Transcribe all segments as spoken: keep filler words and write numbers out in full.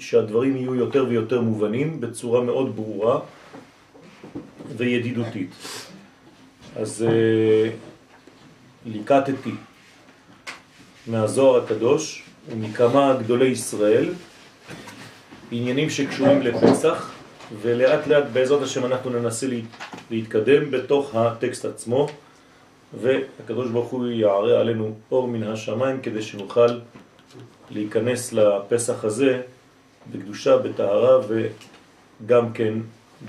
שהדברים יהיו יותר ויותר מובנים בצורה מאוד ברורה וידידותית. אז ליקטתי מהזוהר הקדוש ומכמה גדולי ישראל עניינים שקשורים לפסח, ולאט לאט בעזרת השם אנחנו ננסה להתקדם בתוך הטקסט עצמו, והקדוש ברוך הוא יערה עלינו אור מן השמיים כדי שנוכל להיכנס לפסח הזה בקדושה, בתהרה, וגם כן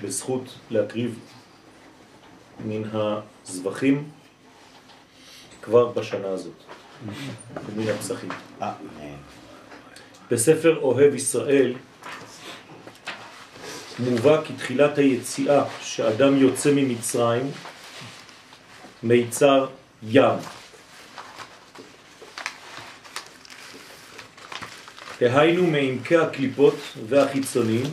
בזכות להקריב מן הזבחים כבר בשנה הזאת, מן הפסחים. בספר אוהב ישראל מובא כי תחילת היציאה שאדם יוצא ממצרים, מיצר ים. תהיינו מעמקי הקליפות והחיצונים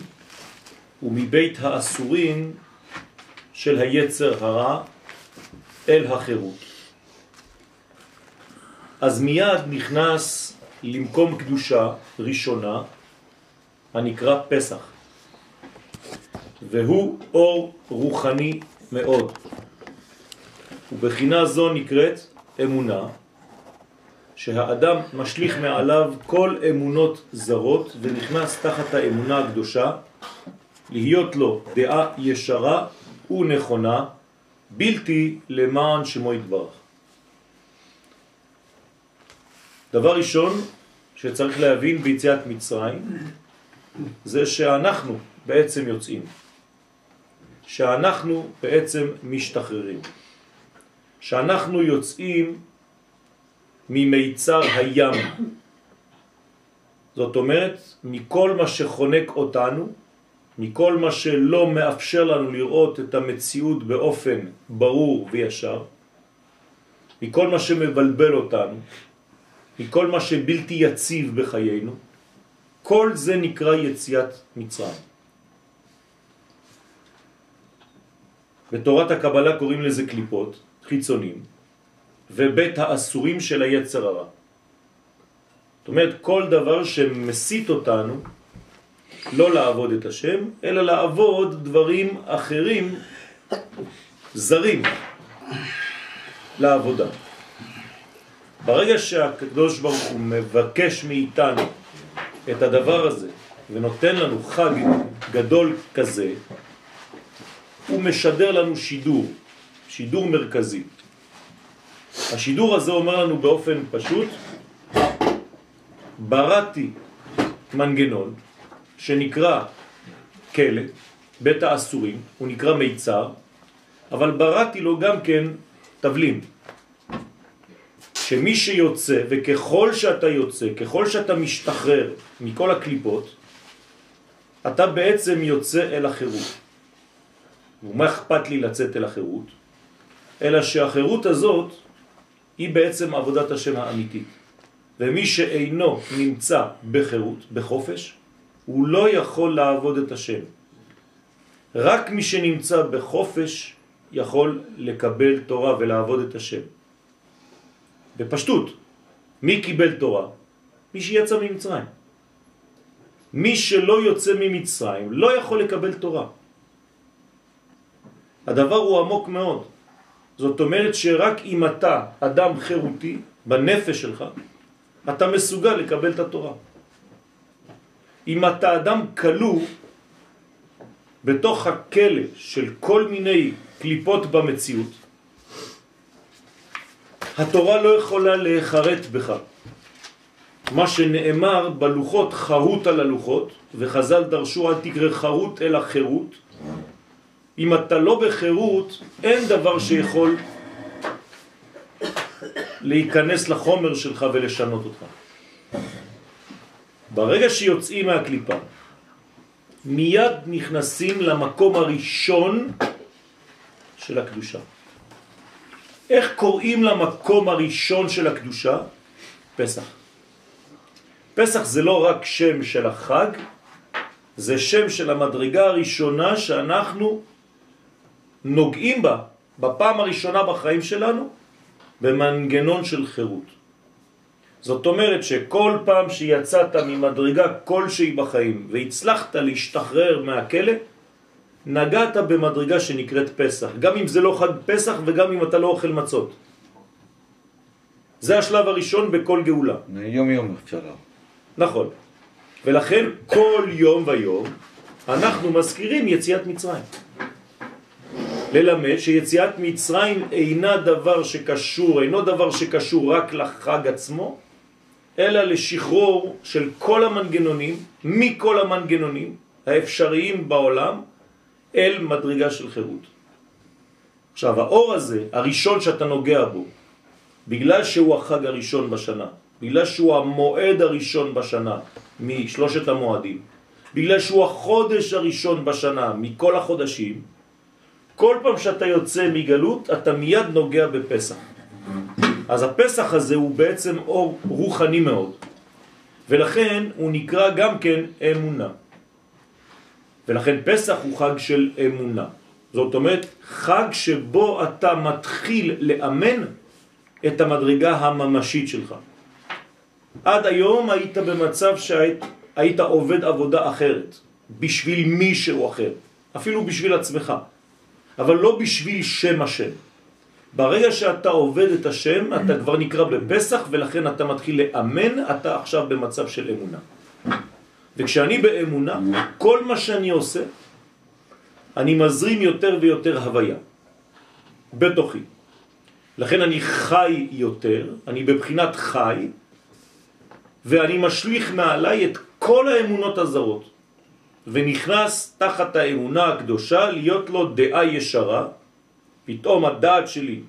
ומבית האסורים של היצר הרע אל החירות. אז מיד נכנס למקום קדושה ראשונה הנקרא פסח, והוא אור רוחני מאוד, ובחינה זו נקראת אמונה, שהאדם משליך מעליו כל אמונות זרות ונכנס תחת האמונה הקדושה, להיות לו דעה ישרה ונכונה בלתי למען שמו יתברך. דבר ראשון שצריך להבין ביציאת מצרים זה שאנחנו בעצם יוצאים, שאנחנו בעצם משתחררים, שאנחנו יוצאים ממיצר הים. זאת אומרת, מכל מה שחונק אותנו, מכל מה שלא מאפשר לנו לראות את המציאות באופן ברור וישר, מכל מה שמבלבל אותנו, מכל מה שבלתי יציב בחיינו, כל זה נקרא יציאת מצרים. בתורת הקבלה קוראים לזה קליפות, חיצונים, ובית האסורים של היצר הרע. זאת אומרת, כל דבר שמסית אותנו לא לעבוד את השם, אלא לעבוד דברים אחרים, זרים, לעבודה. ברגע שהקדוש ברוך הוא מבקש מאיתנו את הדבר הזה, ונותן לנו חג גדול כזה, הוא משדר לנו שידור, שידור מרכזי. השידור הזה אומר לנו באופן פשוט, בראתי מנגנון שנקרא כלא, בית האסורים, הוא נקרא מיצר, אבל בראתי לו גם כן תבלים, שמי שיוצא, וככל שאתה יוצא, ככל שאתה משתחרר מכל הקליפות, אתה בעצם יוצא אל החירות. ומה אכפת לי לצאת אל החירות? אלא שהחירות הזאת היא בעצם עבודת השם האמיתית. ומי שאינו נמצא בחירות, בחופש, הוא לא יכול לעבוד את השם. רק מי שנמצא בחופש יכול לקבל תורה ולעבוד את השם. בפשטות, מי קיבל תורה? מי שיצא ממצרים. מי שלא יוצא ממצרים לא יכול לקבל תורה. הדבר הוא עמוק מאוד. זאת אומרת שרק אם אתה אדם חירותי בנפש שלך, אתה מסוגל לקבל את התורה. אם אתה אדם כלוא בתוך הכלא של כל מיני קליפות במציאות, התורה לא יכולה להיחרט בך. מה שנאמר בלוחות, חרוט על הלוחות, וחז"ל דרשו אל תקרא חרוט אלא חירות. אם אתה לא בחירות, אין דבר שיכול להיכנס לחומר שלך ולשנות אותך. ברגע שיוצאים מהקליפה, מיד נכנסים למקום הראשון של הקדושה. איך קוראים למקום הראשון של הקדושה? פסח. פסח זה לא רק שם של החג, זה שם של המדרגה הראשונה שאנחנו נוגעים בה, בפעם הראשונה בחיים שלנו, במנגנון של חירות. זאת אומרת שכל פעם שיצאת ממדרגה כלשהי בחיים והצלחת להשתחרר מהכלא, נגעת במדרגה שנקראת פסח, גם אם זה לא חג פסח וגם אם אתה לא אוכל מצות. זה השלב הראשון בכל גאולה. יום יום אפשרה. נכון. ולכן כל יום ויום אנחנו מזכירים יציאת מצרים. ללמד שיציאת מצרים אינה דבר שקשור, אינו דבר שקשור רק לחג עצמו, אלא לשחרור של כל המנגנונים, מכל המנגנונים האפשריים בעולם, אל מדרגה של חירות. עכשיו, האור הזה, הראשון שאתה נוגע בו, בגלל שהוא החג הראשון בשנה, בגלל שהוא המועד הראשון בשנה משלושת המועדים, בגלל שהוא החודש הראשון בשנה מכל החודשים, כל פעם שאתה יוצא מגלות, אתה מיד נוגע בפסח. אז הפסח הזה הוא בעצם אור רוחני מאוד, ולכן הוא נקרא גם כן אמונה. ולכן פסח הוא חג של אמונה. זאת אומרת, חג שבו אתה מתחיל לאמן את המדרגה הממשית שלך. עד היום היית במצב שהיית עובד עבודה אחרת, בשביל מישהו אחר, אפילו בשביל עצמך, אבל לא בשביל שם השם. ברגע שאתה עובד את השם, אתה כבר נקרא בפסח, ולכן אתה מתחיל לאמן, אתה עכשיו במצב של אמונה. וכשאני באמונה, כל מה שאני עושה, אני מזרים יותר ויותר הוויה, בתוכי. לכן אני חי יותר, אני בבחינת חי, ואני משליך מעליי את כל האמונות הזרות, ונכנס תחת האמונה הקדושה להיות לו דעה ישרה. פתאום הדעת שלי,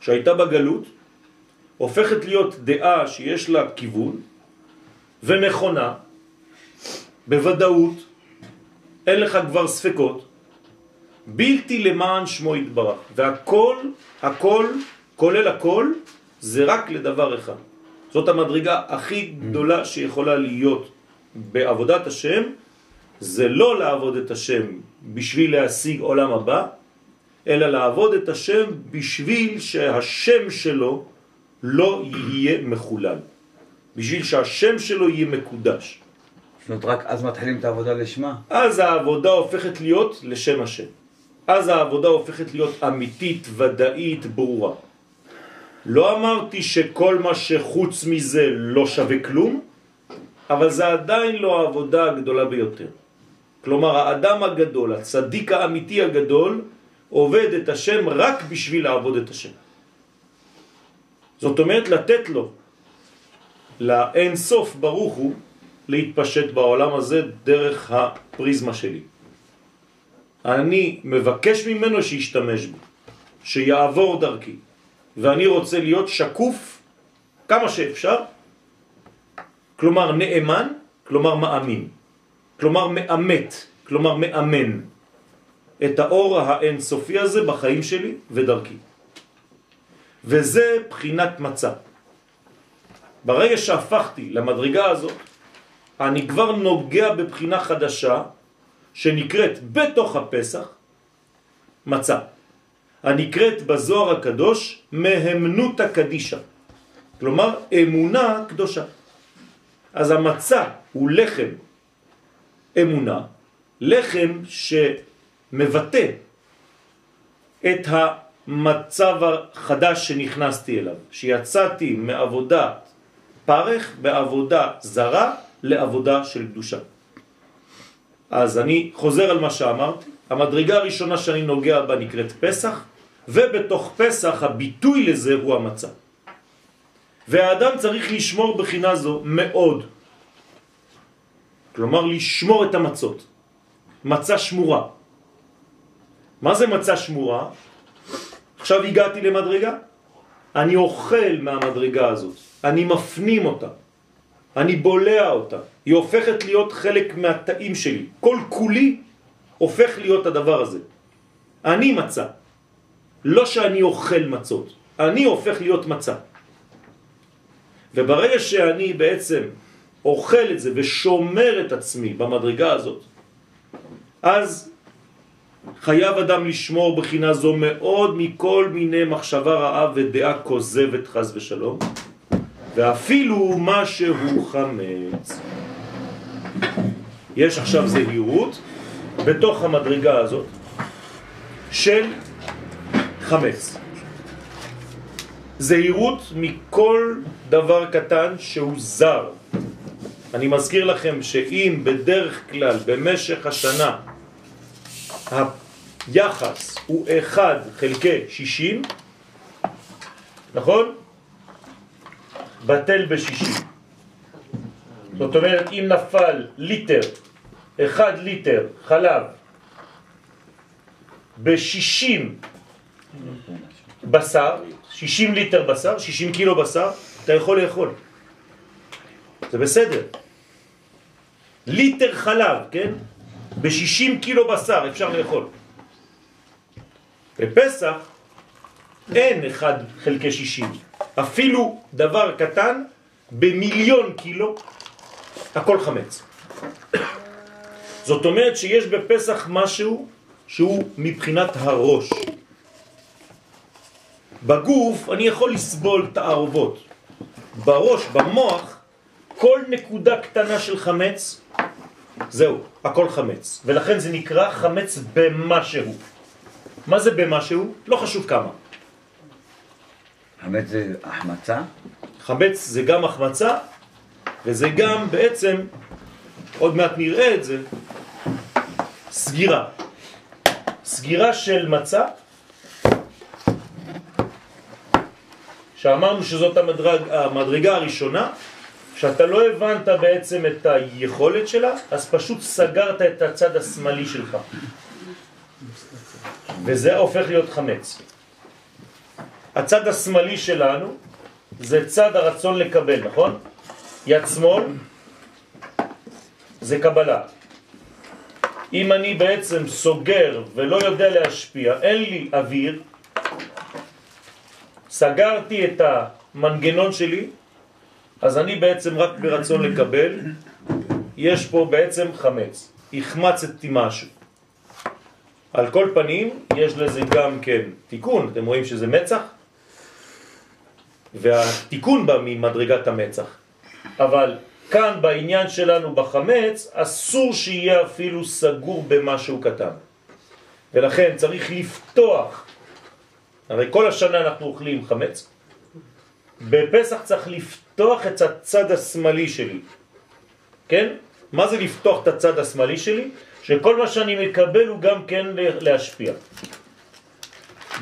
שהייתה בגלות, הופכת להיות דעה שיש לה כיוון, ונכונה, בוודאות, אין לך כבר ספקות, בלתי למען שמו יתברך. והכל, הכל, כולל הכל, זה רק לדבר אחד. זאת המדרגה הכי גדולה שיכולה להיות בעבודת השם, זה לא לעבוד את השם בשביל להשיג עולם הבא, אלא לעבוד את השם בשביל שהשם שלו לא יהיה מחולל, בשביל שהשם שלו יהיה מקודש. זאת אומרת, רק אז מתחילים את העבודה לשמה? אז העבודה הופכת להיות לשם השם. אז העבודה הופכת להיות אמיתית, ודאית, ברורה. לא אמרתי שכל מה שחוץ מזה לא שווה כלום, אבל זה עדיין לא העבודה הגדולה ביותר. כלומר, האדם הגדול, הצדיק האמיתי הגדול, עובד את השם רק בשביל לעבוד את השם. זאת אומרת, לתת לו, לאין סוף ברוך הוא, להתפשט בעולם הזה דרך הפריזמה שלי. אני מבקש ממנו שישתמש בו, שיעבור דרכי, ואני רוצה להיות שקוף כמה שאפשר, כלומר נאמן, כלומר מאמין, כלומר מאמת, כלומר מאמן את האור האינסופי הזה בחיים שלי ודרכי. וזה בחינת מצה. ברגע שהפכתי למדרגה הזאת, אני כבר נוגע בבחינה חדשה שנקראת בתוך הפסח מצה, הנקראת בזוהר הקדוש מהמנותה קדישה, כלומר אמונה קדושה. אז המצה הוא לחם אמונה, לחם שמבטא את המצב החדש שנכנסתי אליו, שיצאתי מעבודה פרך בעבודה זרה לעבודה של קדושה. אז אני חוזר על מה שאמרתי, המדרגה הראשונה שאני נוגע בה נקראת פסח, ובתוך פסח הביטוי לזה הוא המצה. והאדם צריך לשמור בחינה זו מאוד, כלומר לשמור את המצות, מצה שמורה. מה זה מצה שמורה? עכשיו הגעתי למדרגה, אני אוכל מהמדרגה הזאת, אני מפנים אותה, אני בולע אותה, היא הופכת להיות חלק מהתאים שלי, כל כולי הופך להיות הדבר הזה. אני מצה, לא שאני אוכל מצות, אני הופך להיות מצה. וברגע שאני בעצם אוכל את זה ושומר את עצמי במדרגה הזאת, אז חייב אדם לשמור בחינה זו מאוד מכל מיני מחשבה רעה ודעה כוזבת חס ושלום, ואפילו מה שהוא חמץ. יש עכשיו זהירות בתוך המדרגה הזאת של חמץ. זהירות מכל דבר קטן שהוא זר. אני מזכיר לכם שאם בדרך כלל במשך השנה היחס הוא אחד חלקי שישים, נכון? בטל ב-שישים. זאת אומרת, אם נפל ליטר, אחד ליטר חלב ב-שישים בשר, שישים ליטר בשר, שישים קילו בשר, אתה יכול לאכול. זה בסדר. ליטר חלב, כן? ב-שישים קילו בשר אפשר לאכול. בפסח אין אחד חלקי שישים. אפילו דבר קטן במיליון קילו, הכל חמץ. זאת אומרת שיש בפסח משהו שהוא מבחינת הראש. בגוף אני יכול לסבול תערובות. בראש, במוח, כל נקודה קטנה של חמץ, זהו, הכל חמץ. ולכן זה נקרא חמץ במשהו. מה זה במשהו? לא חשוב כמה. חמץ זה החמצה? חמץ זה גם החמצה, וזה גם בעצם, עוד מעט נראה את זה, סגירה. סגירה של מצה, שאמרנו שזאת המדרג, המדרגה הראשונה, שאתה לא הבנת בעצם את היכולת שלה, אז פשוט סגרת את הצד השמאלי שלך. וזה הופך להיות חמץ. הצד השמאלי שלנו זה צד הרצון לקבל, נכון? יד שמאל זה קבלה. אם אני בעצם סוגר ולא יודע להשפיע, אין לי אוויר, סגרתי את המנגנון שלי, אז אני בעצם רק ברצון לקבל, יש פה בעצם חמץ, החמצתי משהו. על כל פנים, יש לזה גם כן תיקון, אתם רואים שזה מצח, והתיקון בא ממדרגת המצח. אבל כאן בעניין שלנו בחמץ, אסור שיהיה אפילו סגור במשהו קטן. ולכן צריך לפתוח, הרי כל השנה אנחנו אוכלים חמץ, בפסח צריך לפתוח את הצד השמאלי שלי. כן? מה זה לפתוח את הצד השמאלי שלי? שכל מה שאני מקבל הוא גם כן להשפיע.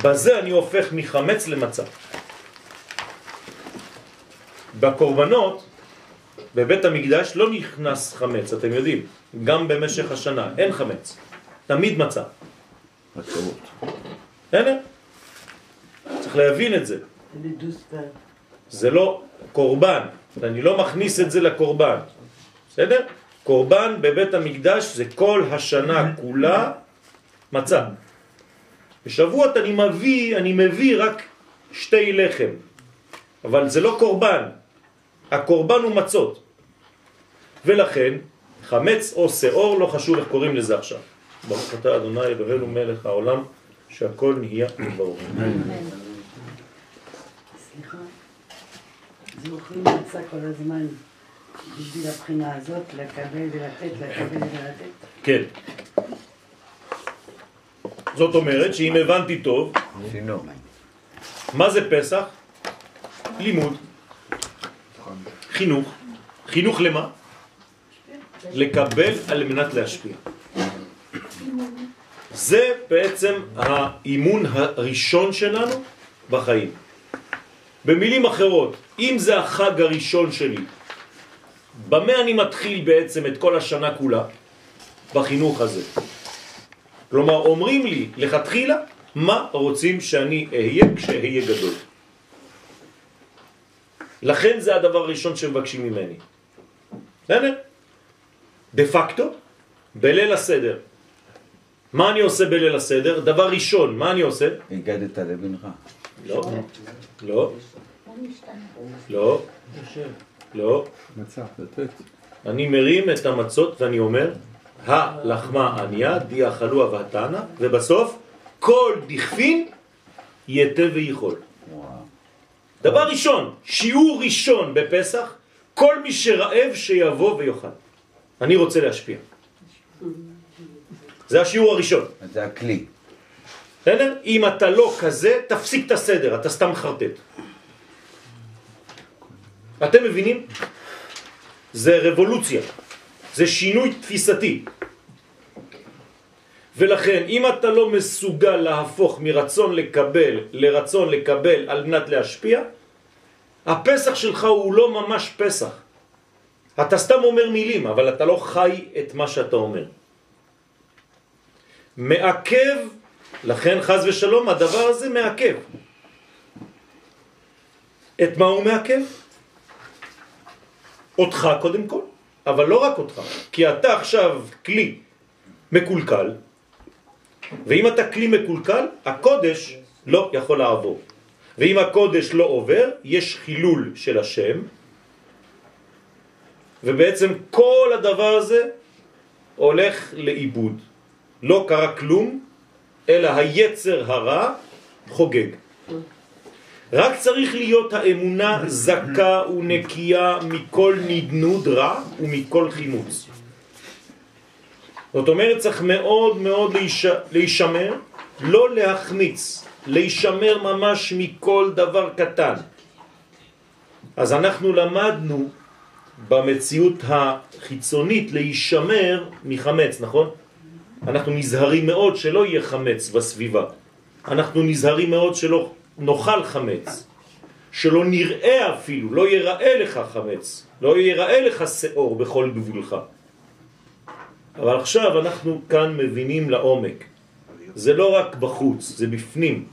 בזה אני הופך מחמץ למצה. בקורבנות, בבית המקדש לא נכנס חמץ, אתם יודעים, גם במשך השנה, אין חמץ, תמיד מצה. מצות. הנה, צריך להבין את זה. זה לא קורבן, אני לא מכניס את זה לקורבן, בסדר? קורבן בבית המקדש זה כל השנה כולה מצה. בשבועות אני מביא, אני מביא רק שתי לחם, אבל זה לא קורבן, הקורבן הוא מצות. ולכן חמץ או סעור, לא חשוב איך קוראים לזה עכשיו. ברוך אתה אדוני אלוהינו מלך העולם שהכל נהיה ברור. סליחה, זה אוכלים מצה כל הזמן. בשביל הבחינה הזאת, לקבל ולתת, לקבל ולתת. כן. זאת אומרת שאם הבנתי טוב, מה זה פסח? לימוד, חינוך. חינוך למה? לקבל על מנת להשפיע. זה בעצם האימון הראשון שלנו בחיים. במילים אחרות, אם זה החג הראשון שלי, במה אני מתחיל בעצם את כל השנה כולה? בחינוך הזה. כלומר, אומרים לי לכתחילה מה רוצים שאני אהיה כשאהיה גדול. לכן זה הדבר הראשון שמבקשים ממני. בסדר? דה פקטו, בליל הסדר. מה אני עושה בליל הסדר? דבר ראשון, מה אני עושה? הגדת לבנך. לא, לא, לא. לא. מצה, לתת. אני מרים את המצות ואני אומר, הלחמה עניה, די החלוע והטענה, ובסוף כל דכפין יתה ויכול. דבר ראשון, שיעור ראשון בפסח, כל מי שרעב שיבוא ויוכל. אני רוצה להשפיע. זה השיעור הראשון. זה הכלי. בסדר? אם אתה לא כזה, תפסיק את הסדר, אתה סתם חרטט. אתם מבינים? זה רבולוציה. זה שינוי תפיסתי. ולכן, אם אתה לא מסוגל להפוך מרצון לקבל לרצון לקבל על מנת להשפיע, הפסח שלך הוא לא ממש פסח. אתה סתם אומר מילים, אבל אתה לא חי את מה שאתה אומר. מעכב, לכן חז ושלום, הדבר הזה מעכב. את מה הוא מעכב? אותך קודם כל, אבל לא רק אותך, כי אתה עכשיו כלי מקולקל, ואם אתה כלי מקולקל, הקודש לא יכול לעבור. ואם הקודש לא עובר, יש חילול של השם, ובעצם כל הדבר הזה הולך לאיבוד. לא קרה כלום, אלא היצר הרע חוגג. רק צריך להיות האמונה זקה ונקייה מכל נדנוד רע ומכל חימוץ. זאת אומרת, צריך מאוד מאוד להישמר, לא להחמיץ, להישמר ממש מכל דבר קטן. אז אנחנו למדנו במציאות החיצונית להישמר מחמץ, נכון? אנחנו נזהרים מאוד שלא יהיה חמץ בסביבה. אנחנו נזהרים מאוד שלא נאכל חמץ, שלא נראה אפילו, לא ייראה לך חמץ, לא ייראה לך סעור בכל גבולך. אבל עכשיו אנחנו כאן מבינים לעומק. זה לא רק בחוץ, זה בפנים.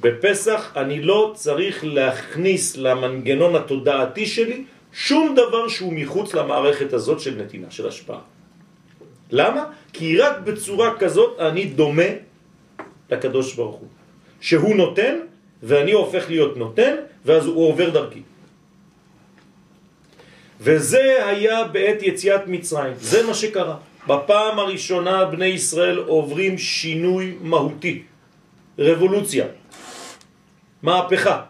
בפסח אני לא צריך להכניס למנגנון התודעתי שלי שום דבר שהוא מחוץ למערכת הזאת של נתינה, של השפעה. למה? כי רק בצורה כזאת אני דומה לקדוש ברוך הוא. שהוא נותן ואני הופך להיות נותן, ואז הוא עובר דרכי. וזה היה בעת יציאת מצרים. זה מה שקרה. בפעם הראשונה בני ישראל עוברים שינוי מהותי, רבולוציה, מהפכה,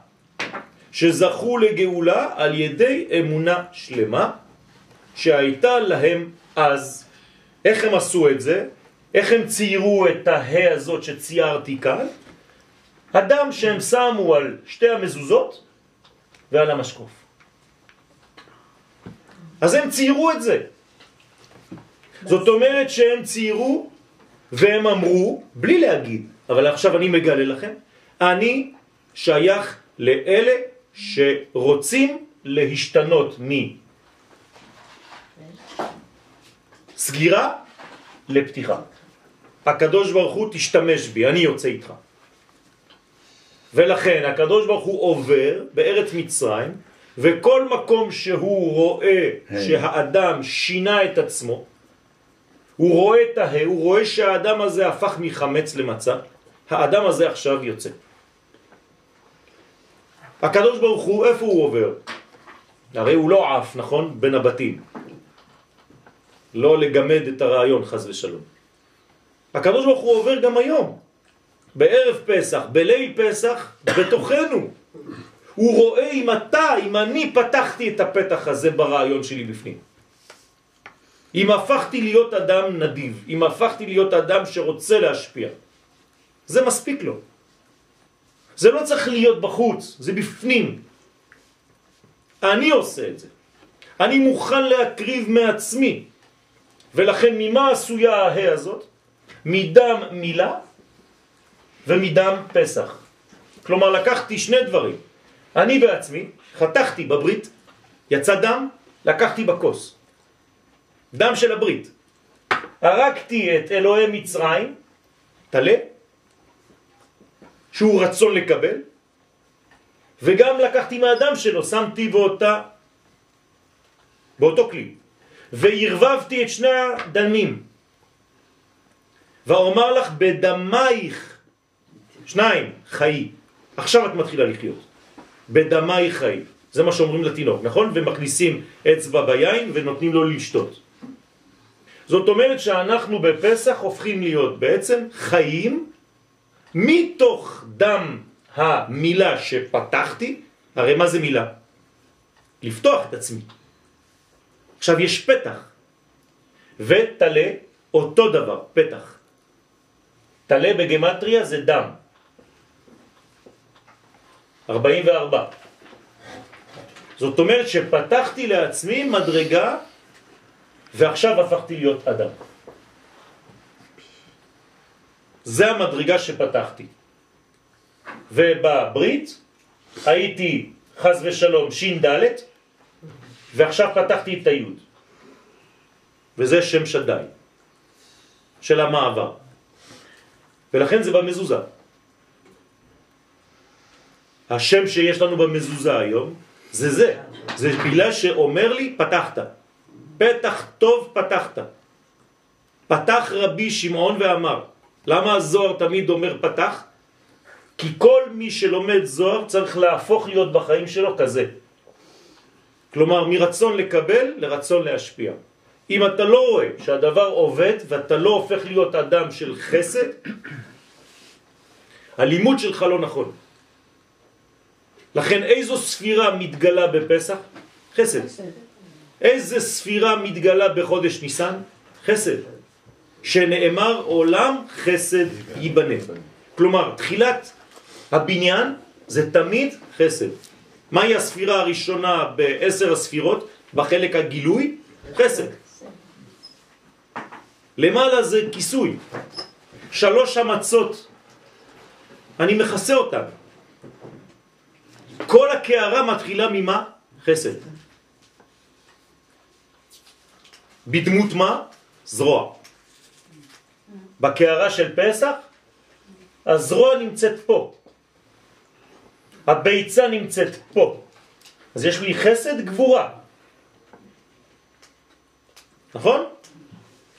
שזכו לגאולה על ידי אמונה שלמה שהייתה להם אז. איך הם עשו את זה? איך הם ציירו את ההה הזאת שציירתי כאן? הדם שהם שמו על שתי המזוזות ועל המשקוף. אז הם ציירו את זה. זאת אומרת שהם ציירו והם אמרו, בלי להגיד, אבל עכשיו אני מגלה לכם, אני שייך לאלה שרוצים להשתנות מסגירה לפתיחה. הקדוש ברוך הוא תשתמש בי, אני יוצא איתך. ולכן הקדוש ברוך הוא עובר בארץ מצרים, וכל מקום שהוא רואה שהאדם שינה את עצמו, הוא רואה את ההה, הוא רואה שהאדם הזה הפך מחמץ למצה, האדם הזה עכשיו יוצא. הקדוש ברוך הוא, איפה הוא עובר? הרי הוא לא עף, נכון? בין הבתים. לא לגמד את הרעיון, חז ושלום. הקדוש ברוך הוא עובר גם היום. בערב פסח, בליל פסח, בתוכנו. הוא רואה אם אתה, אם אני פתחתי את הפתח הזה ברעיון שלי בפנים. אם הפכתי להיות אדם נדיב, אם הפכתי להיות אדם שרוצה להשפיע, זה מספיק לו. זה לא צריך להיות בחוץ, זה בפנים. אני עושה את זה. אני מוכן להקריב מעצמי. ולכן ממה עשויה ההה הזאת? מדם מילה ומדם פסח. כלומר, לקחתי שני דברים. אני בעצמי חתכתי בברית, יצא דם, לקחתי בכוס. דם של הברית. הרגתי את אלוהי מצרים, תלה, שהוא רצון לקבל, וגם לקחתי מהדם שלו, שמתי באותה, באותו כלי, וערבבתי את שני הדמים, ואומר לך בדמייך, שניים, חיי. עכשיו את מתחילה לחיות. בדמייך חיי. זה מה שאומרים לתינוק, נכון? ומכניסים אצבע ביין ונותנים לו לשתות. זאת אומרת שאנחנו בפסח הופכים להיות בעצם חיים מתוך דם המילה שפתחתי הרי מה זה מילה? לפתוח את עצמי. עכשיו יש פתח. ותלה אותו דבר, פתח. תלה בגמטריה זה דם. ארבעים וארבע. זאת אומרת שפתחתי לעצמי מדרגה ועכשיו הפכתי להיות אדם. זה המדרגה שפתחתי. ובברית הייתי חז ושלום שין דלת ועכשיו פתחתי את היוד. וזה שם שדאי של המעבר. ולכן זה במזוזה. השם שיש לנו במזוזה היום זה זה. זה מילה שאומר לי פתחת. פתח טוב פתחת. פתח רבי שמעון ואמר. למה הזוהר תמיד אומר פתח? כי כל מי שלומד זוהר צריך להפוך להיות בחיים שלו כזה. כלומר, מרצון לקבל לרצון להשפיע. אם אתה לא רואה שהדבר עובד ואתה לא הופך להיות אדם של חסד, הלימוד שלך לא נכון. לכן איזו ספירה מתגלה בפסח? חסד. איזה ספירה מתגלה בחודש ניסן? חסד. שנאמר עולם חסד ייבנה. כלומר, תחילת הבניין זה תמיד חסד. מהי הספירה הראשונה בעשר הספירות בחלק הגילוי? חסד. למעלה זה כיסוי. שלוש המצות, אני מחסה אותן. כל הקערה מתחילה ממה? חסד. בדמות מה? זרוע. בקערה של פסח, הזרוע נמצאת פה. הביצה נמצאת פה. אז יש לי חסד גבורה. נכון?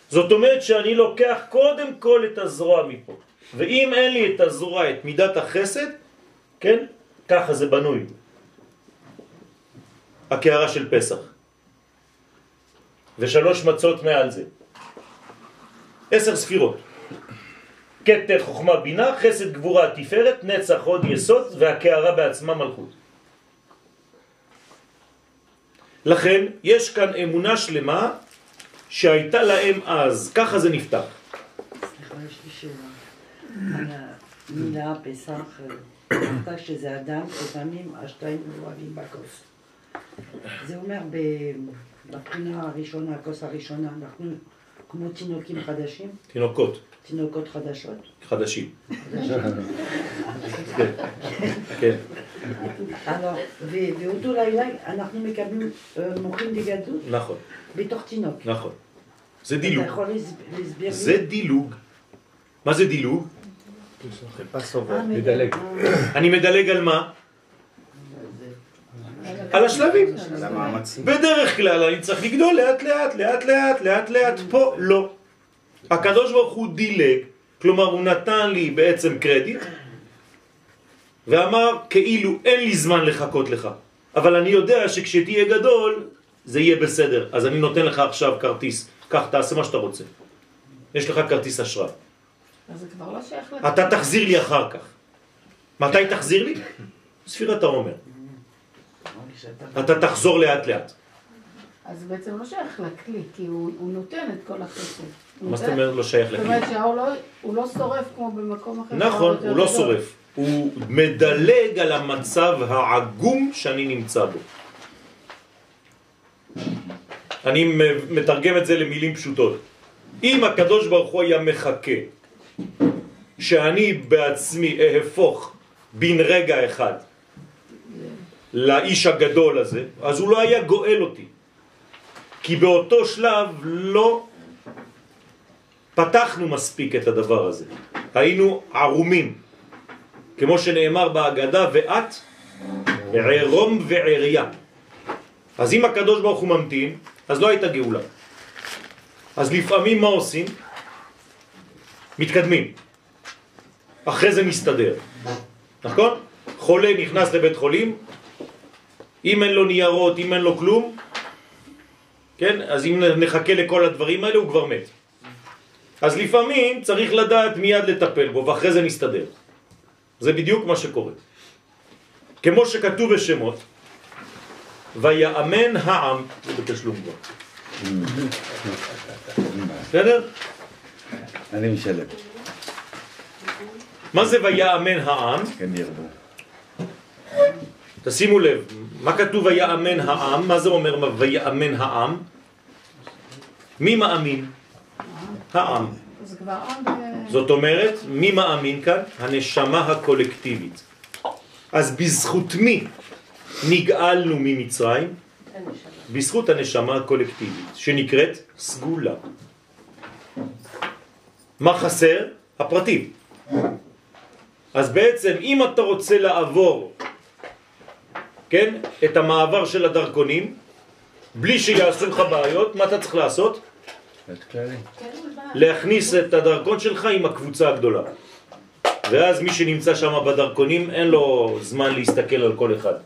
זאת אומרת שאני לוקח קודם כל את הזרוע מפה. ואם אין לי את הזרוע, את מידת החסד, כן? ככה זה בנוי. הקערה של פסח. ושלוש מצות מעל זה. עשר ספירות. קטר חוכמה בינה, חסד גבורה תפארת, נצח הוד יסוד והקערה בעצמה מלכות. לכן יש כאן אמונה שלמה שהייתה להם אז, ככה זה נפתח. סליחה, יש לי שאלה. על המילה פסח, נפתח שזה אדם, שפעמים השתיים מלואבים בכוס. זה אומר בבחינה הראשונה, הכוס הראשונה, אנחנו כמו תינוקים חדשים. תינוקות. תינוקות חדשות? חדשים. כן, כן. ואותו לילה אנחנו מקבלים מוחין דגדלות? נכון. בתוך תינוק. נכון. זה דילוג. אתה יכול להסביר לי? זה דילוג. מה זה דילוג? מדלג. אני מדלג על מה? על השלבים. בדרך כלל אני צריך לגדול לאט לאט, לאט לאט, לאט לאט, פה לא. הקדוש ברוך הוא דילג, כלומר הוא נתן לי בעצם קרדיט ואמר כאילו אין לי זמן לחכות לך, אבל אני יודע שכשתהיה גדול זה יהיה בסדר, אז אני נותן לך עכשיו כרטיס, כך תעשה מה שאתה רוצה, יש לך כרטיס אשראי. אז זה כבר לא שייך לך. אתה תחזיר לי אחר כך. מתי תחזיר לי? ספירת העומר. אתה תחזור לאט לאט. אז בעצם לא שייך לכלי, כי הוא, הוא נותן את כל החסד. מה זאת אומרת לא שייך לכלי? זאת אומרת שהאור לא, הוא לא שורף כמו במקום אחר. נכון, הוא לא שורף. הוא מדלג על המצב העגום שאני נמצא בו. אני מתרגם את זה למילים פשוטות. אם הקדוש ברוך הוא היה מחכה שאני בעצמי אהפוך בין רגע אחד לאיש הגדול הזה, אז הוא לא היה גואל אותי. כי באותו שלב לא פתחנו מספיק את הדבר הזה. היינו ערומים. כמו שנאמר בהגדה, ואת ערום ועריה. אז אם הקדוש ברוך הוא ממתין, אז לא הייתה גאולה. אז לפעמים מה עושים? מתקדמים. אחרי זה מסתדר. נכון? חולה נכנס לבית חולים, אם אין לו ניירות, אם אין לו כלום, כן? אז אם נחכה לכל הדברים האלה, הוא כבר מת. אז לפעמים צריך לדעת מיד לטפל בו, ואחרי זה נסתדר. זה בדיוק מה שקורה. כמו שכתוב בשמות, ויאמן העם בתשלום כבר. בסדר? אני משלם. מה זה ויאמן העם? כן ירבו. תשימו לב, מה כתוב ויאמן העם? מה זה אומר ויאמן העם? מי מאמין? העם. זאת אומרת, מי מאמין כאן? הנשמה הקולקטיבית. אז בזכות מי נגאלנו ממצרים? בזכות הנשמה הקולקטיבית, שנקראת סגולה. מה חסר? הפרטים. אז בעצם, אם אתה רוצה לעבור, כן, את המעבר של הדרכונים, בלי שיעשו לך בעיות, מה אתה צריך לעשות? להכניס את הדרכון שלך עם הקבוצה הגדולה. ואז מי שנמצא שם בדרכונים, אין לו זמן להסתכל על כל אחד.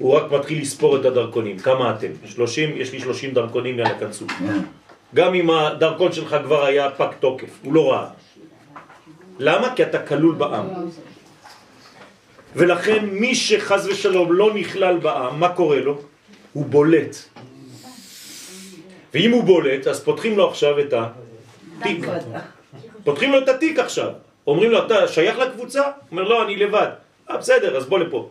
הוא רק מתחיל לספור את הדרכונים. כמה אתם? שלושים? יש לי שלושים דרכונים, יאללה, כנסו. גם אם הדרכון שלך כבר היה פג תוקף, הוא לא ראה. למה? כי אתה כלול בעם. ולכן מי שחז ושלום לא נכלל בעם, מה קורה לו? הוא בולט. ואם הוא בולט, אז פותחים לו עכשיו את התיק. פותחים לו את התיק עכשיו. אומרים לו, אתה שייך לקבוצה? אומר, לא, אני לבד. אה, בסדר, אז בוא לפה.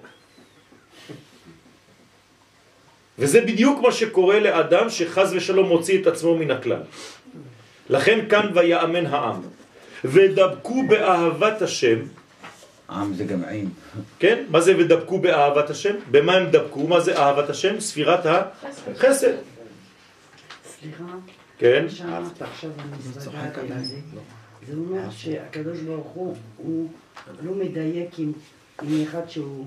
וזה בדיוק מה שקורה לאדם שחז ושלום מוציא את עצמו מן הכלל. לכן כאן ויאמן העם. ודבקו באהבת השם. עם זה גם עם. כן? מה זה ודבקו באהבת השם? במה הם דבקו? מה זה אהבת השם? ספירת החסד. סליחה. כן. שאהבת עכשיו המזרגת על זה. זה אומר שהקדוש ברוך הוא לא מדייק עם אחד שהוא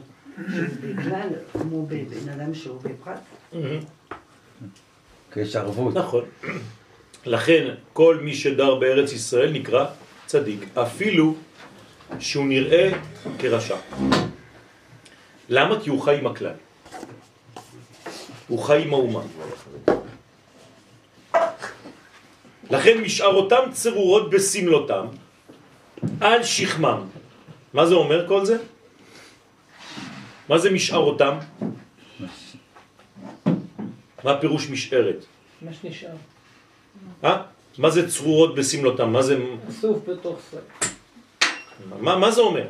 בכלל, כמו בן אדם שהוא בפרט. יש ערבות. נכון. לכן כל מי שדר בארץ ישראל נקרא צדיק, אפילו שהוא נראה כרשע. למה? כי הוא חי עם הכלל. הוא חי עם האומה. לכן משארותם צרורות בסמלותם על שכמם. מה זה אומר כל זה? מה זה משארותם? מה פירוש משארת? מה שנשאר. אה? מה זה צרורות בסמלותם? מה זה... סוף בתוך סוף. מה, מה זה אומר?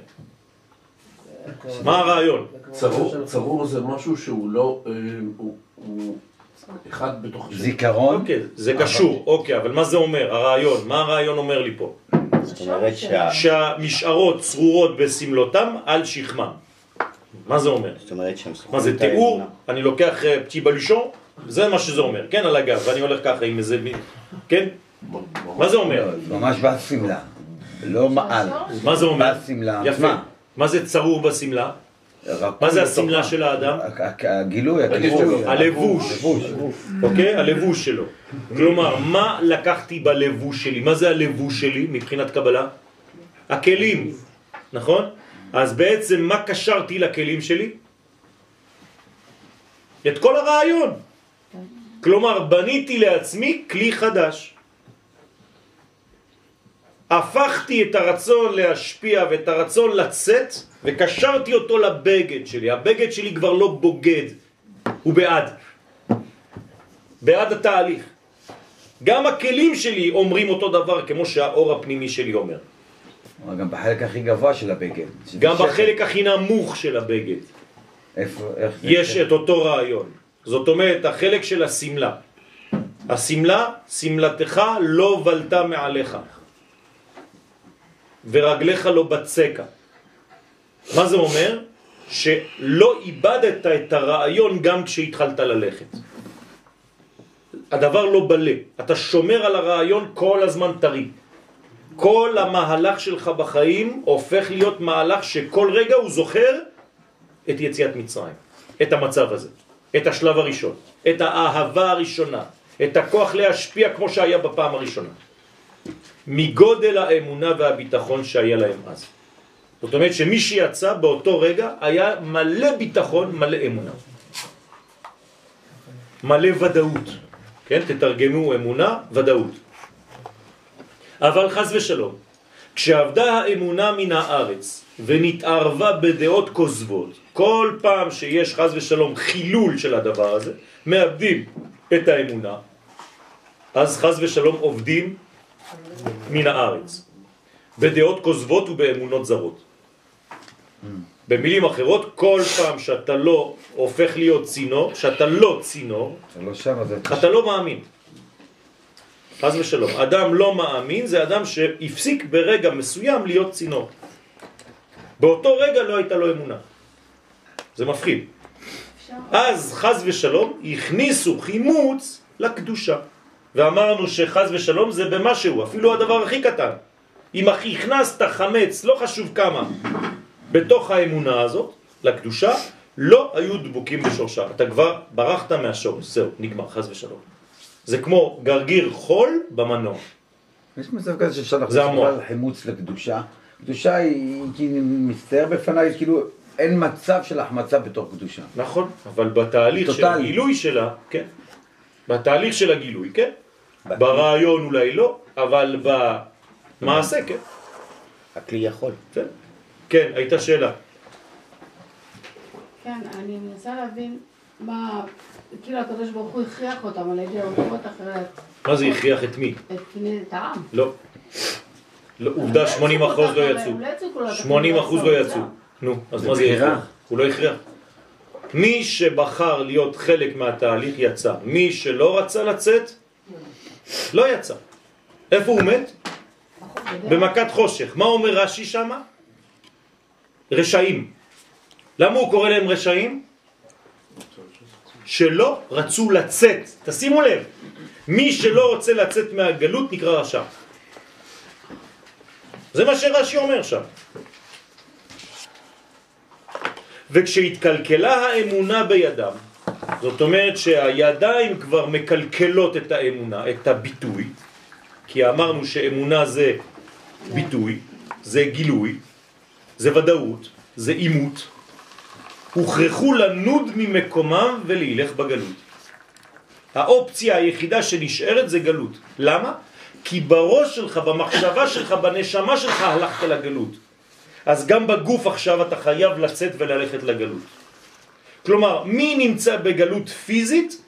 מה הרעיון? צרור, צרור זה משהו שהוא לא... הוא, הוא אחד בתוך... זיכרון? אוקיי, זה קשור, אוקיי, אבל מה זה אומר? הרעיון, מה הרעיון אומר לי פה? זאת אומרת שה... שהמשארות צרורות בסמלותם על שכמם. מה זה אומר? זאת אומרת שהם... מה זה תיאור? אני לוקח פטי בלשון, זה מה שזה אומר, כן, על הגב, ואני הולך ככה עם איזה... כן? מה זה אומר? ממש בסמלה. לא מעל. מה זה אומר? בסמלה. יפה. מה זה צרור בסמלה? מה זה הסמלה של האדם? הגילוי, הכיסוי. הלבוש. אוקיי? הלבוש שלו. כלומר, מה לקחתי בלבוש שלי? מה זה הלבוש שלי מבחינת קבלה? הכלים. נכון? אז בעצם מה קשרתי לכלים שלי? את כל הרעיון. כלומר, בניתי לעצמי כלי חדש. הפכתי את הרצון להשפיע ואת הרצון לצאת וקשרתי אותו לבגד שלי. הבגד שלי כבר לא בוגד, הוא בעד. בעד התהליך. גם הכלים שלי אומרים אותו דבר כמו שהאור הפנימי שלי אומר. גם בחלק הכי גבוה של הבגד. גם בחלק הכי נמוך של הבגד. איפה, איך, יש איך? את אותו רעיון. זאת אומרת, החלק של הסמלה. הסמלה, סמלתך לא ולתה מעליך. ורגליך לא בצקה. מה זה אומר? שלא איבדת את הרעיון גם כשהתחלת ללכת. הדבר לא בלה. אתה שומר על הרעיון כל הזמן טרי. כל המהלך שלך בחיים הופך להיות מהלך שכל רגע הוא זוכר את יציאת מצרים, את המצב הזה, את השלב הראשון, את האהבה הראשונה, את הכוח להשפיע כמו שהיה בפעם הראשונה. מגודל האמונה והביטחון שהיה להם אז. זאת אומרת שמי שיצא באותו רגע היה מלא ביטחון, מלא אמונה. מלא ודאות. כן? תתרגמו אמונה, ודאות. אבל חז ושלום. כשעבדה האמונה מן הארץ ונתערבה בדעות כוזבות, כל פעם שיש חז ושלום חילול של הדבר הזה, מאבדים את האמונה, אז חז ושלום עובדים מן הארץ, בדעות כוזבות ובאמונות זרות. במילים אחרות, כל פעם שאתה לא הופך להיות צינור, שאתה לא צינור, אתה לא מאמין. חז ושלום, אדם לא מאמין זה אדם שהפסיק ברגע מסוים להיות צינור. באותו רגע לא הייתה לו אמונה. זה מפחיד. אז חז ושלום הכניסו חימוץ לקדושה. ואמרנו שחז ושלום זה במה שהוא, אפילו הדבר הכי קטן. אם הכנסת חמץ, לא חשוב כמה, בתוך האמונה הזאת, לקדושה, לא היו דבוקים בשורשה. אתה כבר ברחת מהשורש, זהו, נגמר, חז ושלום. זה כמו גרגיר חול במנוע. יש מצב כזה שאפשר לחשוב על חימוץ לקדושה. קדושה היא, היא מצטער בפניי, כאילו אין מצב של החמצה בתוך קדושה. נכון, אבל בתהליך טוטלי. של הגילוי שלה, כן. בתהליך של הגילוי, כן. ברעיון אולי לא, אבל במעשה, כן. הכלי יכול. כן, כן, הייתה שאלה. כן, אני מנסה להבין מה... כאילו הקדוש ברוך הוא הכריח אותם על ידי עובדות אחרת. מה זה הכריח? את מי? את העם. לא. עובדה שמונים אחוז לא יצאו. שמונים אחוז לא יצאו. נו, אז מה זה הכריח? הוא לא הכריח. מי שבחר להיות חלק מהתהליך יצא. מי שלא רצה לצאת, לא יצא. איפה הוא מת? במכת חושך. מה אומר רש"י שם? רשעים. למה הוא קורא להם רשעים? שלא רצו לצאת. תשימו לב, מי שלא רוצה לצאת מהגלות נקרא רשע. זה מה שרש"י אומר שם. וכשהתקלקלה האמונה בידם, זאת אומרת שהידיים כבר מקלקלות את האמונה, את הביטוי, כי אמרנו שאמונה זה ביטוי, זה גילוי, זה ודאות, זה אימות, הוכרחו לנוד ממקומם ולהילך בגלות. האופציה היחידה שנשארת זה גלות. למה? כי בראש שלך, במחשבה שלך, בנשמה שלך הלכת לגלות. אז גם בגוף עכשיו אתה חייב לצאת וללכת לגלות. כלומר, מי נמצא בגלות פיזית?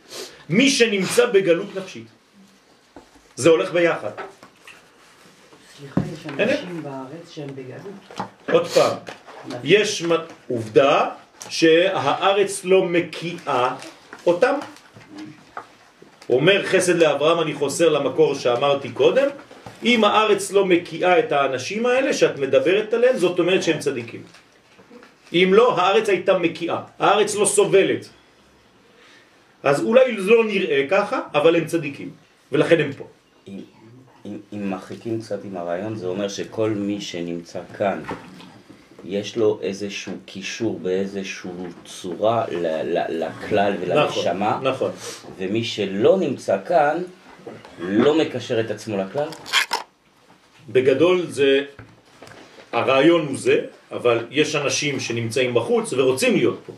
מי שנמצא בגלות נפשית. זה הולך ביחד. סליחה, יש אנשים בארץ שהם בגלות? עוד פעם, יש עובדה שהארץ לא מקיאה אותם. אומר חסד לאברהם, אני חוסר למקור שאמרתי קודם, אם הארץ לא מקיאה את האנשים האלה שאת מדברת עליהם, זאת אומרת שהם צדיקים. אם לא, הארץ הייתה מקיאה, הארץ לא סובלת. אז אולי לא נראה ככה, אבל הם צדיקים, ולכן הם פה. אם, אם, אם מחכים קצת עם הרעיון, זה אומר שכל מי שנמצא כאן, יש לו איזשהו קישור באיזשהו צורה לכלל ולנשמה, נכון, נכון. ומי שלא נמצא כאן לא מקשר את עצמו לכלל. בגדול זה, הרעיון הוא זה, אבל יש אנשים שנמצאים בחוץ ורוצים להיות פה.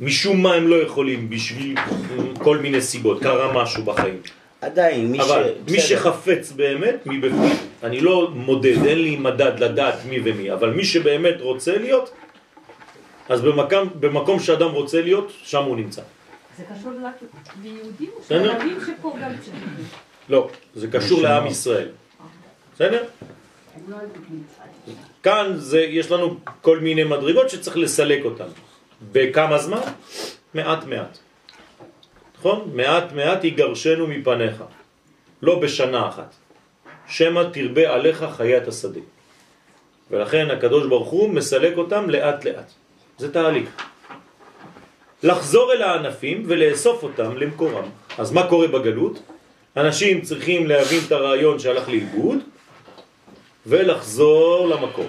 משום מה הם לא יכולים, בשביל כל מיני סיבות, קרה משהו בחיים. עדיין, מי, אבל ש... מי שחפץ באמת, מי בפנים, אני לא מודד, אין לי מדד לדעת מי ומי, אבל מי שבאמת רוצה להיות, אז במקום, במקום שאדם רוצה להיות, שם הוא נמצא. זה קשור ליהודים או שערבים שפה גם צדיקים? לא, זה קשור לעם ישראל. בסדר? כאן זה, יש לנו כל מיני מדרגות שצריך לסלק אותן. בכמה זמן? מעט מעט. נכון? מעט מעט יגרשנו מפניך, לא בשנה אחת, שמא תרבה עליך חיית השדה. ולכן הקדוש ברוך הוא מסלק אותם לאט לאט. זה תהליך. לחזור אל הענפים ולאסוף אותם למקורם. אז מה קורה בגלות? אנשים צריכים להבין את הרעיון שהלך לאיבוד, ולחזור למקום.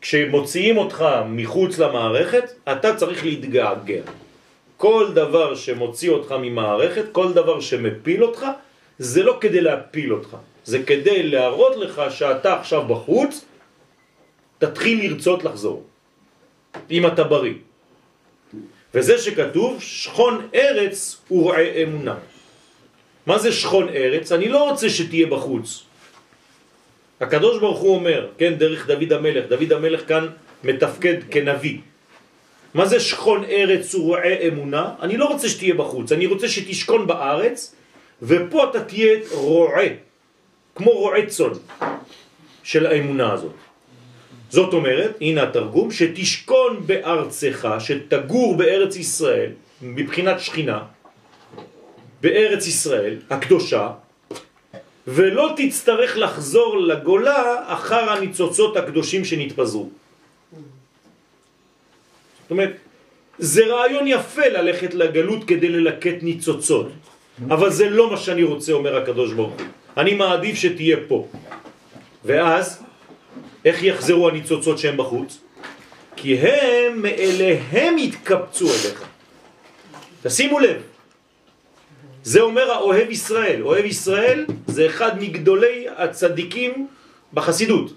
כשמוציאים אותך מחוץ למערכת, אתה צריך להתגעגע. כל דבר שמוציא אותך ממערכת, כל דבר שמפיל אותך, זה לא כדי להפיל אותך. זה כדי להראות לך שאתה עכשיו בחוץ, תתחיל לרצות לחזור. אם אתה בריא. וזה שכתוב, שכון ארץ ורעה אמונה. מה זה שכון ארץ? אני לא רוצה שתהיה בחוץ. הקדוש ברוך הוא אומר, כן, דרך דוד המלך, דוד המלך כאן מתפקד כנביא. מה זה שכון ארץ ורועי אמונה? אני לא רוצה שתהיה בחוץ, אני רוצה שתשכון בארץ, ופה אתה תהיה רועה, כמו רועה צאן של האמונה הזאת. זאת אומרת, הנה התרגום, שתשכון בארצך, שתגור בארץ ישראל, מבחינת שכינה, בארץ ישראל הקדושה, ולא תצטרך לחזור לגולה אחר הניצוצות הקדושים שנתפזרו. זאת אומרת, זה רעיון יפה ללכת לגלות כדי ללקט ניצוצות, אבל זה לא מה שאני רוצה, אומר הקדוש ברוך הוא. אני מעדיף שתהיה פה. ואז, איך יחזרו הניצוצות שהם בחוץ? כי הם מאליהם יתקבצו אליך. תשימו לב, זה אומר האוהב ישראל. אוהב ישראל זה אחד מגדולי הצדיקים בחסידות.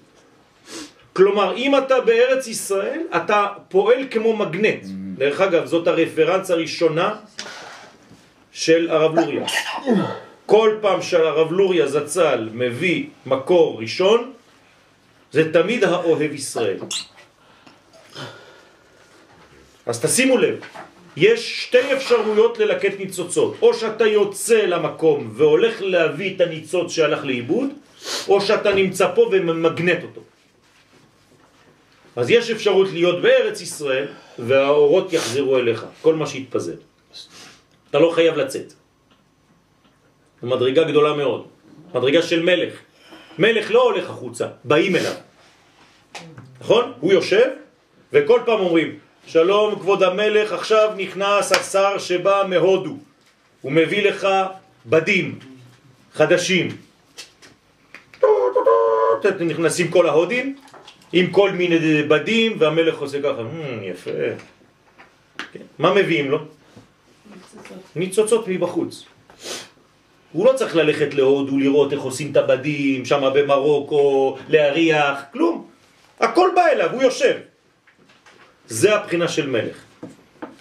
כלומר, אם אתה בארץ ישראל, אתה פועל כמו מגנט. דרך אגב, זאת הרפרנס הראשונה של הרב לוריה. כל פעם שהרב לוריה זצ"ל מביא מקור ראשון, זה תמיד האוהב ישראל. אז תשימו לב, יש שתי אפשרויות ללקט ניצוצות. או שאתה יוצא למקום והולך להביא את הניצוץ שהלך לאיבוד, או שאתה נמצא פה ומגנט אותו. אז יש אפשרות להיות בארץ ישראל והאורות יחזרו אליך, כל מה שיתפזר. אתה לא חייב לצאת. זו מדרגה גדולה מאוד, מדרגה של מלך. מלך לא הולך החוצה, באים אליו. נכון? הוא יושב וכל פעם אומרים, שלום כבוד המלך, עכשיו נכנס השר שבא מהודו. הוא מביא לך בדים חדשים. נכנסים כל ההודים עם כל מיני בדים, והמלך עושה ככה, יפה. מה מביאים לו? ניצוצות מבחוץ. הוא לא צריך ללכת להודו לראות איך עושים את הבדים, שם במרוקו, להריח, כלום. הכל בא אליו, הוא יושב. זה הבחינה של מלך.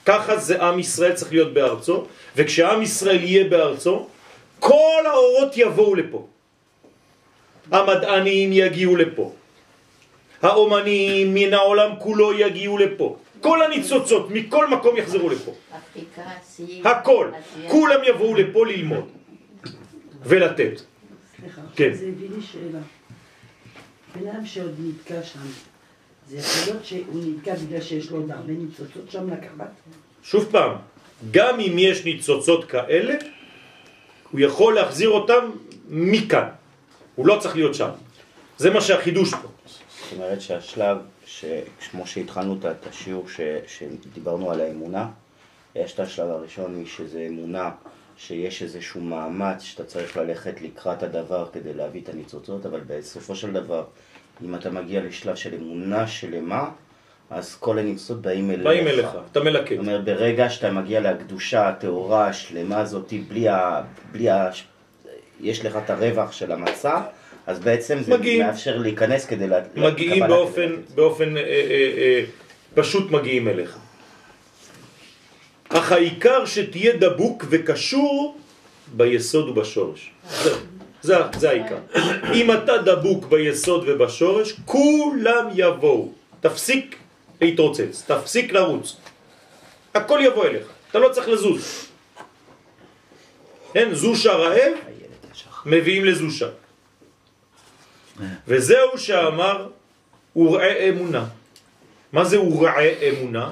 ככה זה עם ישראל צריך להיות בארצו, וכשעם ישראל יהיה בארצו, כל האורות יבואו לפה. המדענים יגיעו לפה. האומנים מן העולם כולו יגיעו לפה. כל הניצוצות מכל מקום יחזרו לפה. הכל. כולם יבואו לפה ללמוד. ולתת. סליחה, כן. זה הביא לי שאלה. בנאדם שעוד נתקע שם, זה יכול להיות שהוא נתקע בגלל שיש לו עוד הרבה ניצוצות שם לקרבת? שוב פעם, גם אם יש ניצוצות כאלה, הוא יכול להחזיר אותם מכאן. הוא לא צריך להיות שם. זה מה שהחידוש פה. זאת אומרת שהשלב, כמו שהתחלנו את השיעור שדיברנו על האמונה, יש את השלב הראשון, שזה אמונה, שיש איזשהו מאמץ שאתה צריך ללכת לקראת הדבר כדי להביא את הניצוצות, אבל בסופו של דבר, אם אתה מגיע לשלב של אמונה שלמה, אז כל הניצוצות באים אליך. באים אליך, אתה מלקט. זאת אומרת, ברגע שאתה מגיע לקדושה, התאורה השלמה הזאת, בלי ה... בלי ה... יש לך את הרווח של המצע, אז בעצם מגיעים, זה מאפשר להיכנס כדי לה... מגיעים באופן, באופן אה, אה, אה, פשוט מגיעים אליך. אך העיקר שתהיה דבוק וקשור ביסוד ובשורש. זה, זה, זה העיקר. אם אתה דבוק ביסוד ובשורש, כולם יבואו. תפסיק להתרוצץ, תפסיק לרוץ. הכל יבוא אליך, אתה לא צריך לזוז. אין, זושה רעב, מביאים לזושה. וזהו שאמר, ורעה אמונה. מה זה ורעה אמונה?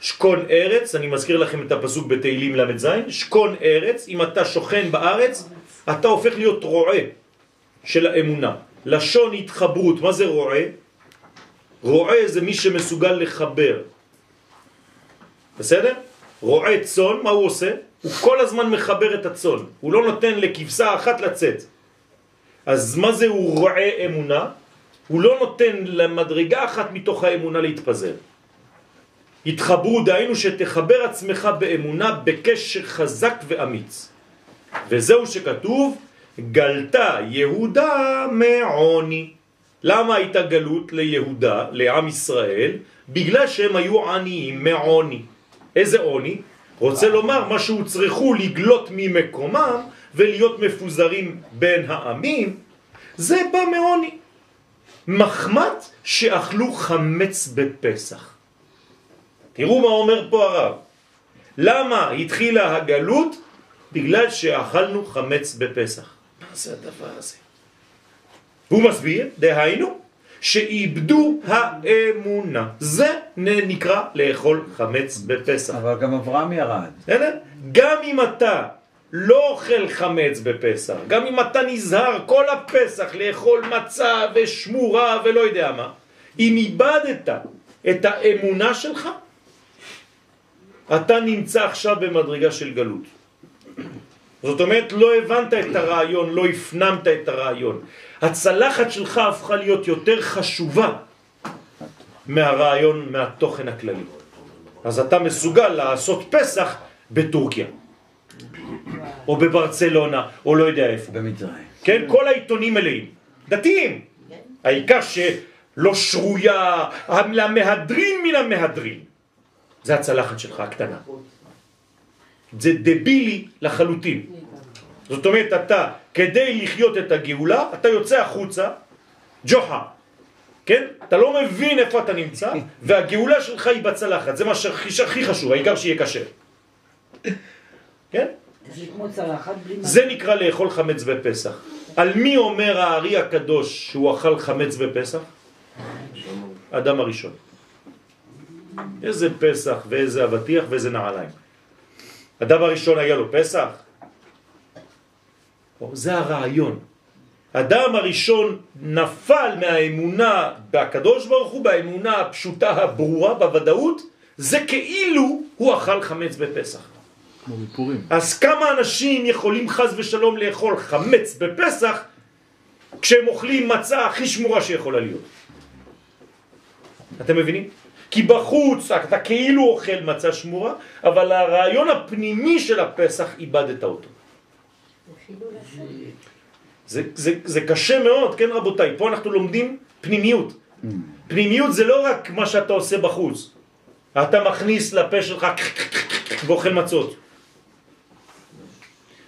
שקון ארץ, אני מזכיר לכם את הפסוק בתהילים למד זין, שקון ארץ, אם אתה שוכן בארץ, אתה הופך להיות רועה של האמונה. לשון התחברות, מה זה רועה? רועה זה מי שמסוגל לחבר. בסדר? רועה צון, מה הוא עושה? הוא כל הזמן מחבר את הצון, הוא לא נותן לכבשה אחת לצאת. אז מה זה הוא רועה אמונה? הוא לא נותן למדרגה אחת מתוך האמונה להתפזר. התחברו, דהיינו שתחבר עצמך באמונה בקשר חזק ואמיץ. וזהו שכתוב, גלתה יהודה מעוני. למה הייתה גלות ליהודה, לעם ישראל? בגלל שהם היו עניים מעוני. איזה עוני? רוצה לומר מה שהוצרכו לגלות ממקומם ולהיות מפוזרים בין העמים, זה בא מעוני. מחמת שאכלו חמץ בפסח. תראו מה אומר פה הרב. למה התחילה הגלות? בגלל שאכלנו חמץ בפסח. מה זה הדבר הזה? הוא מסביר, דהיינו, שאיבדו האמונה. זה נקרא לאכול חמץ בפסח. אבל גם אברהם ירד. גם אם אתה לא אוכל חמץ בפסח, גם אם אתה נזהר כל הפסח לאכול מצה ושמורה ולא יודע מה, אם איבדת את האמונה שלך, אתה נמצא עכשיו במדרגה של גלות. זאת אומרת, לא הבנת את הרעיון, לא הפנמת את הרעיון. הצלחת שלך הפכה להיות יותר חשובה מהרעיון, מהתוכן הכללי. אז אתה מסוגל לעשות פסח בטורקיה, או בברצלונה, או לא יודע איפה. במצרים. כן, כל העיתונים מלאים. דתיים. העיקר שלא שרויה, המהדרין מן המהדרין. זה הצלחת שלך הקטנה. זה דבילי לחלוטין. זאת אומרת, אתה, כדי לחיות את הגאולה, אתה יוצא החוצה, ג'וחה, כן? אתה לא מבין איפה אתה נמצא, והגאולה שלך היא בצלחת. זה מה שהכי חשוב, העיקר שיהיה קשר. כן? זה נקרא לאכול חמץ בפסח. על מי אומר הארי הקדוש שהוא אכל חמץ בפסח? אדם הראשון. איזה פסח ואיזה אבטיח ואיזה נעליים. אדם הראשון היה לו פסח? זה הרעיון. אדם הראשון נפל מהאמונה בקדוש ברוך הוא, באמונה הפשוטה הברורה, בוודאות, זה כאילו הוא אכל חמץ בפסח. אז כמה אנשים יכולים חז ושלום לאכול חמץ בפסח כשהם אוכלים מצה הכי שמורה שיכולה להיות? אתם מבינים? כי בחוץ אתה כאילו אוכל מצה שמורה, אבל הרעיון הפנימי של הפסח איבדת אותו. זה, זה, זה קשה מאוד, כן רבותיי? פה אנחנו לומדים פנימיות. פנימיות זה לא רק מה שאתה עושה בחוץ. אתה מכניס לפה שלך ואוכל מצות.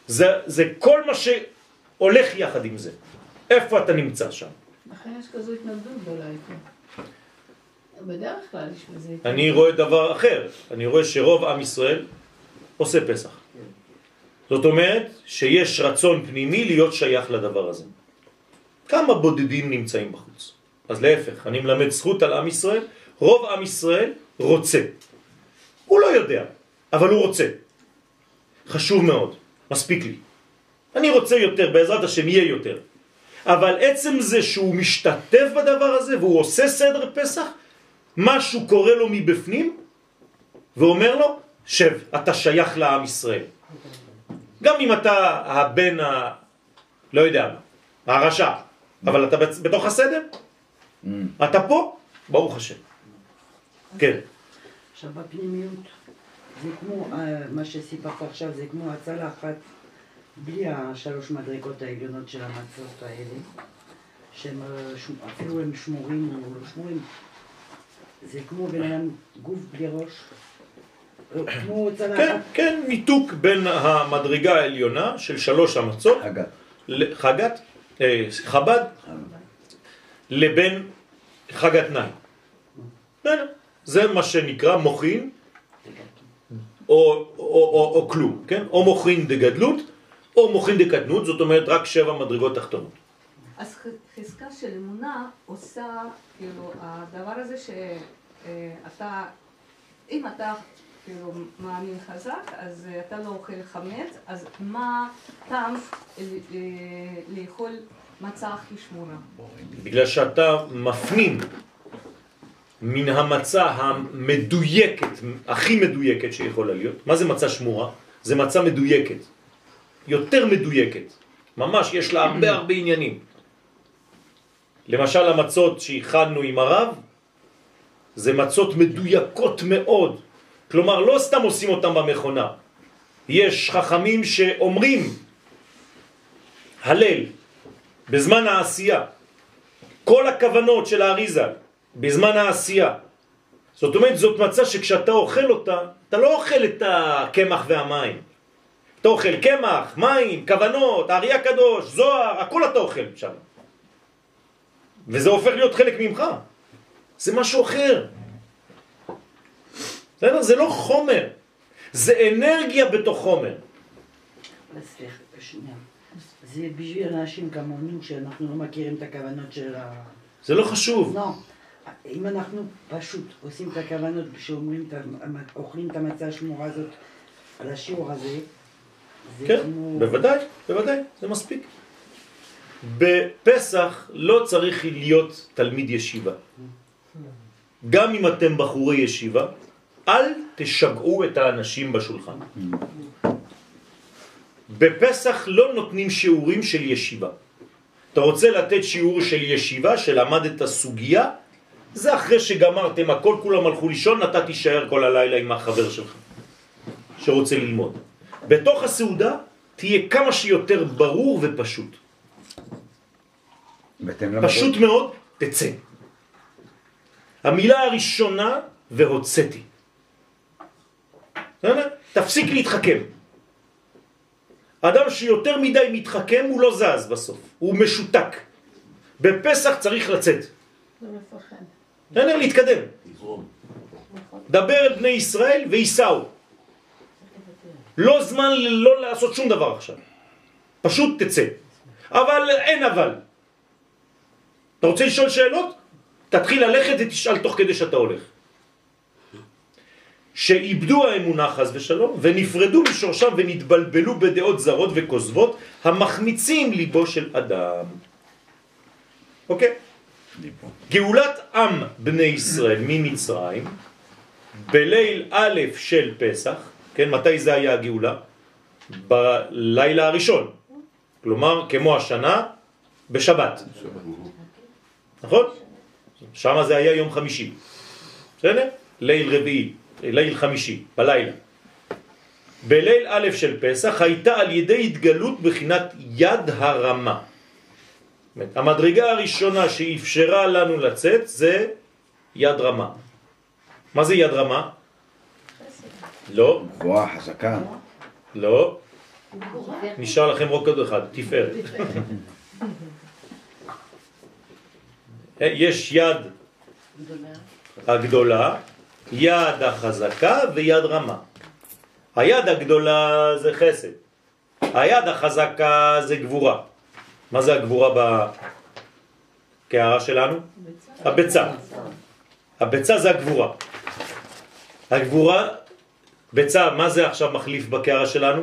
זה, זה כל מה שהולך יחד עם זה. איפה אתה נמצא שם? לכן יש כזו התנגדות גדולה איתו. בדרך כלל יש כזה התנגדות. אני רואה דבר אחר. אני רואה שרוב עם ישראל עושה פסח. זאת אומרת שיש רצון פנימי להיות שייך לדבר הזה. כמה בודדים נמצאים בחוץ? אז להפך, אני מלמד זכות על עם ישראל. רוב עם ישראל רוצה. הוא לא יודע, אבל הוא רוצה. חשוב מאוד, מספיק לי. אני רוצה יותר, בעזרת השם יהיה יותר. אבל עצם זה שהוא משתתף בדבר הזה והוא עושה סדר פסח, משהו קורא לו מבפנים ואומר לו, שב, אתה שייך לעם ישראל. גם אם אתה הבן, ה... לא יודע, הרשע, אבל אתה בתוך הסדר? אתה פה? ברוך השם. כן. עכשיו בפנימיות, זה כמו מה שסיפרת עכשיו, זה כמו הצלחת, בלי השלוש מדרגות העליונות של המצות האלה, שהם אפילו הם שמורים או לא שמורים, זה כמו בן אדם גוף בלי ראש. כן, כן, ניתוק בין המדרגה העליונה של שלוש המצות, חגת, חב"ד, לבין חגת נאי. זה מה שנקרא מוכין או כלום, או מוכין דגדלות או מוכין דקדנות, זאת אומרת רק שבע מדרגות תחתונות. אז חזקה של אמונה עושה, כאילו, הדבר הזה שאתה, אם אתה כאילו מאמין חזק, אז אתה לא אוכל חמץ, אז מה טעם לאכול מצה הכי שמורה? בגלל שאתה מפנים מן המצה המדויקת, הכי מדויקת שיכולה להיות. מה זה מצה שמורה? זה מצה מדויקת. יותר מדויקת. ממש יש לה הרבה הרבה עניינים. למשל המצות שהכנו עם הרב, זה מצות מדויקות מאוד. כלומר, לא סתם עושים אותם במכונה. יש חכמים שאומרים הלל בזמן העשייה. כל הכוונות של האריזה בזמן העשייה. זאת אומרת, זאת מצה שכשאתה אוכל אותה, אתה לא אוכל את הקמח והמים. אתה אוכל קמח, מים, כוונות, הארי הקדוש, זוהר, הכל אתה אוכל שם. וזה הופך להיות חלק ממך. זה משהו אחר. זה לא חומר, זה אנרגיה בתוך חומר. סליחה, שנייה. זה בשביל אנשים כמונו שאנחנו לא מכירים את הכוונות של ה... זה לא חשוב. לא. אם אנחנו פשוט עושים את הכוונות כשאומרים, אוכלים את המצה השמורה הזאת על השיעור הזה, כן, כמו... בוודאי, בוודאי, זה מספיק. בפסח לא צריך להיות תלמיד ישיבה. גם אם אתם בחורי ישיבה, אל תשגעו את האנשים בשולחן. בפסח לא נותנים שיעורים של ישיבה. אתה רוצה לתת שיעור של ישיבה, שלמדת סוגיה, זה אחרי שגמרתם הכל, כולם הלכו לישון, אתה תישאר כל הלילה עם החבר שלך שרוצה ללמוד. בתוך הסעודה תהיה כמה שיותר ברור ופשוט. פשוט מאוד, תצא. המילה הראשונה, והוצאתי. תפסיק להתחכם. אדם שיותר מדי מתחכם הוא לא זז בסוף, הוא משותק. בפסח צריך לצאת. לא מפחד. נהנה להתקדם. דבר אל בני ישראל ויסעו. לא זמן לא לעשות שום דבר עכשיו. פשוט תצא. אבל אין אבל. אתה רוצה לשאול שאלות? תתחיל ללכת ותשאל תוך כדי שאתה הולך. שאיבדו האמונה חס ושלום, ונפרדו משורשם ונתבלבלו בדעות זרות וכוזבות, המחמיצים ליבו של אדם. אוקיי? גאולת עם בני ישראל ממצרים, בליל א' של פסח, כן, מתי זה היה הגאולה? בלילה הראשון. כלומר, כמו השנה, בשבת. נכון? שם זה היה יום חמישי. בסדר? ליל רביעי. ליל חמישי, בלילה. בליל א' של פסח הייתה על ידי התגלות בחינת יד הרמה. המדרגה הראשונה שאפשרה לנו לצאת זה יד רמה. מה זה יד רמה? לא. גבוהה, חזקה. לא. נשאר לכם רוקד אחד, תפארת. יש יד הגדולה, יד החזקה ויד רמה. היד הגדולה זה חסד. היד החזקה זה גבורה. מה זה הגבורה בקערה שלנו? הביצה. הביצה. הביצה זה הגבורה. הגבורה, ביצה, מה זה עכשיו מחליף בקערה שלנו?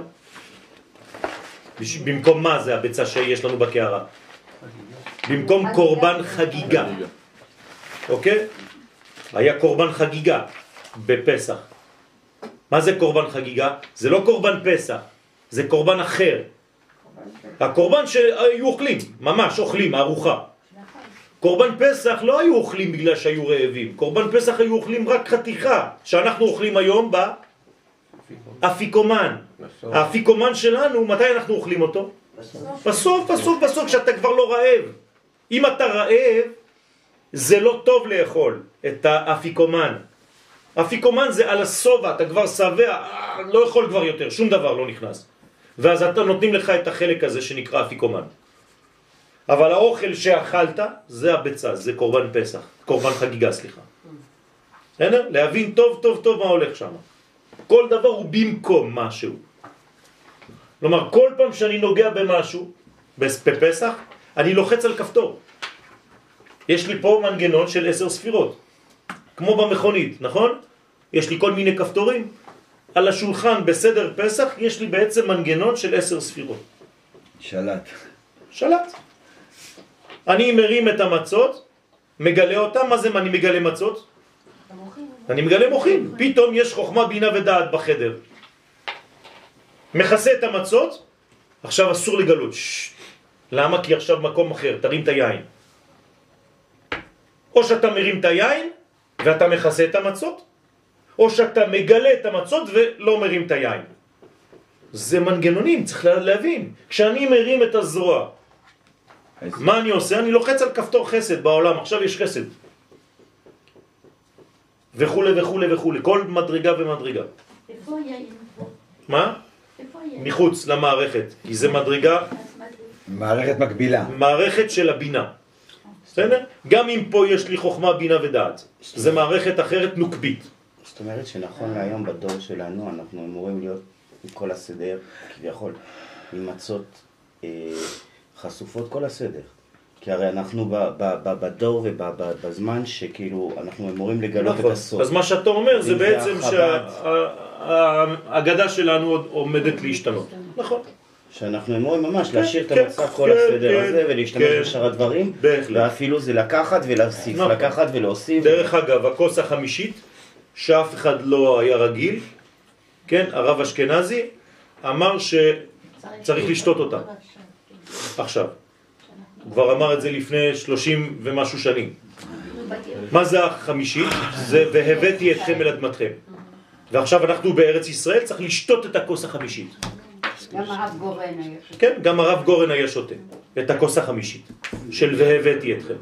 במקום מה זה הביצה שיש לנו בקערה? במקום קורבן חגיגה. אוקיי? היה קורבן חגיגה בפסח. מה זה קורבן חגיגה? זה לא קורבן פסח, זה קורבן אחר. הקורבן שהיו אוכלים, ממש אוכלים, ארוחה. קורבן פסח לא היו אוכלים בגלל שהיו רעבים. קורבן פסח היו אוכלים רק חתיכה, שאנחנו אוכלים היום באפיקומן. האפיקומן שלנו, מתי אנחנו אוכלים אותו? בסוף, בסוף, בסוף, כשאתה כבר לא רעב. אם אתה רעב, זה לא טוב לאכול את האפיקומן. אפיקומן זה על הסובה, אתה כבר סבע, לא יכול כבר יותר, שום דבר לא נכנס. ואז אתה נותנים לך את החלק הזה שנקרא אפיקומן. אבל האוכל שאכלת זה הביצה, זה קורבן פסח, קורבן חגיגה, סליחה. בסדר? להבין טוב טוב טוב מה הולך שם. כל דבר הוא במקום משהו. כלומר, כל פעם שאני נוגע במשהו, בפסח, אני לוחץ על כפתור. יש לי פה מנגנון של עשר ספירות, כמו במכונית, נכון? יש לי כל מיני כפתורים. על השולחן בסדר פסח יש לי בעצם מנגנון של עשר ספירות. שלט. שלט. אני מרים את המצות, מגלה אותם, מה זה אני מגלה מצות? אני מגלה מוחים. פתאום יש חוכמה, בינה ודעת בחדר. מכסה את המצות, עכשיו אסור לגלות. שש. למה? כי עכשיו מקום אחר, תרים את היין. או שאתה מרים את היין ואתה מכסה את המצות, או שאתה מגלה את המצות ולא מרים את היין. זה מנגנונים, צריך להבין. כשאני מרים את הזרוע, מה אני עושה? אני לוחץ על כפתור חסד בעולם, עכשיו יש חסד. וכו' וכו' וכו', כל מדרגה ומדרגה. איפה יין? מה? מחוץ למערכת, כי זה מדרגה... מערכת מקבילה. מערכת של הבינה. גם אם פה יש לי חוכמה, בינה ודעת, זה מערכת אחרת נוקבית. זאת אומרת שנכון להיום בדור שלנו אנחנו אמורים להיות מכל הסדר, כביכול, ממצות חשופות כל הסדר. כי הרי אנחנו בדור ובזמן שכאילו אנחנו אמורים לגלות את הסוף. אז מה שאתה אומר זה בעצם שהאגדה שלנו עוד עומדת להשתנות. נכון. שאנחנו אמורים ממש להשאיר את המצב כל הסדר הזה ולהשתמש בשאר הדברים, ואפילו זה לקחת ולהוסיף, לקחת ולהוסיף. דרך אגב, הכוס החמישית, שאף אחד לא היה רגיל, כן, הרב אשכנזי אמר שצריך לשתות אותה. עכשיו. הוא כבר אמר את זה לפני שלושים ומשהו שנים. מה זה החמישית? זה והבאתי אתכם אל אדמתכם. ועכשיו אנחנו בארץ ישראל, צריך לשתות את הכוס החמישית. גם הרב גורן היה שותה. כן, גם הרב גורן היה שותה. את הכוס החמישית של והבאתי אתכם.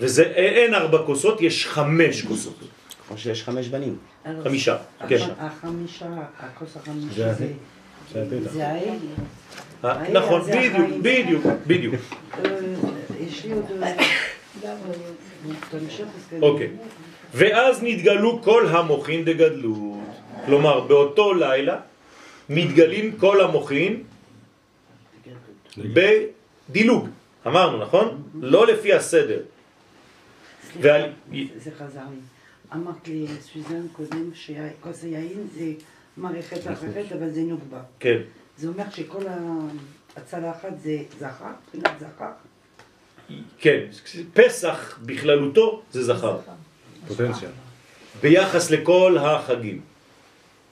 וזה אין ארבע כוסות, יש חמש כוסות. כמו שיש חמש בנים. חמישה, כן. החמישה, הכוס החמישית זה האלה. נכון, בדיוק, בדיוק, בדיוק. יש לי עוד... אוקיי. ואז נתגלו כל המוחין דגדלות. כלומר, באותו לילה מתגלים כל המוחין בדילוג. אמרנו, נכון? לא לפי הסדר. סליחה, זה חזר לי. אמרת לי סוזן קודם שכוס היין זה מערכת אחרת, אבל זה נוגבה. כן. זה אומר שכל הצלחת זה זכר, מבחינת זכר? כן, פסח בכללותו זה זכר. פוטנציאל. ביחס לכל החגים.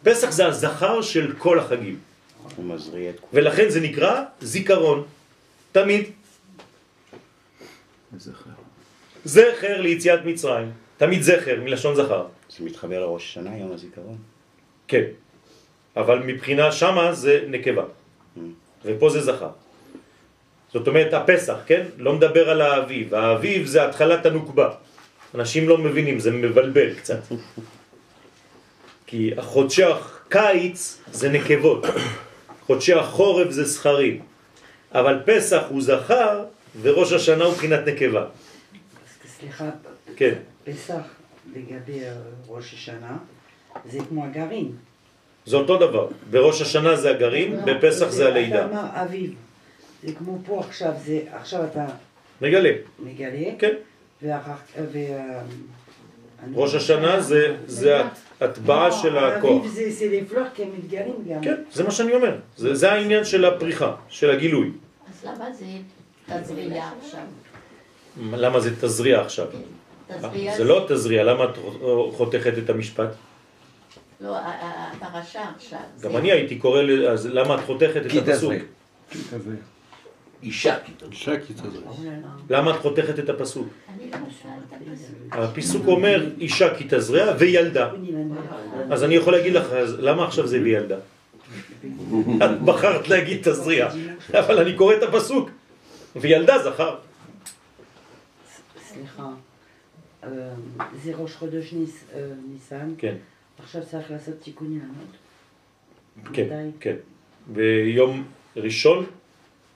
פסח זה הזכר של כל החגים. ולכן זה נקרא זיכרון. תמיד. זכר. זכר ליציאת מצרים. תמיד זכר, מלשון זכר. זה מתחבר לראש השנה, יום הזיכרון? כן. אבל מבחינה שמה זה נקבה, ופה זה זכר. זאת אומרת, הפסח, כן? לא מדבר על האביב. האביב זה התחלת הנוקבה. אנשים לא מבינים, זה מבלבל קצת. כי חודשי הקיץ זה נקבות, חודשי החורף זה זכרים. אבל פסח הוא זכר, וראש השנה הוא בחינת נקבה. סליחה, פסח לגבי ראש השנה זה כמו הגרעין. זה אותו דבר. בראש השנה זה הגרעין, בפסח זה הלידה. אתה אמר אביב, זה כמו פה עכשיו, זה עכשיו אתה... מגלה. מגלה. כן. ראש השנה זה התבעה של הכוח. אביב זה לפלוח כמתגרים גם. כן, זה מה שאני אומר. זה העניין של הפריחה, של הגילוי. אז למה זה תזריע עכשיו? למה זה תזריע עכשיו? זה לא תזריע, למה את חותכת את המשפט? לא, הפרשה עכשיו. גם אני הייתי קורא, אז למה את חותכת את הפסוק? כי תזריע. אישה כי תזריע. למה את חותכת את הפסוק? הפסוק אומר אישה כי תזריע וילדה. אז אני יכול להגיד לך, למה עכשיו זה וילדה? את בחרת להגיד תזריע, אבל אני קורא את הפסוק. וילדה זכר. סליחה, זה ראש חודש ניסן. כן. עכשיו צריך לעשות תיקון ילנות. כן, כן. ביום ראשון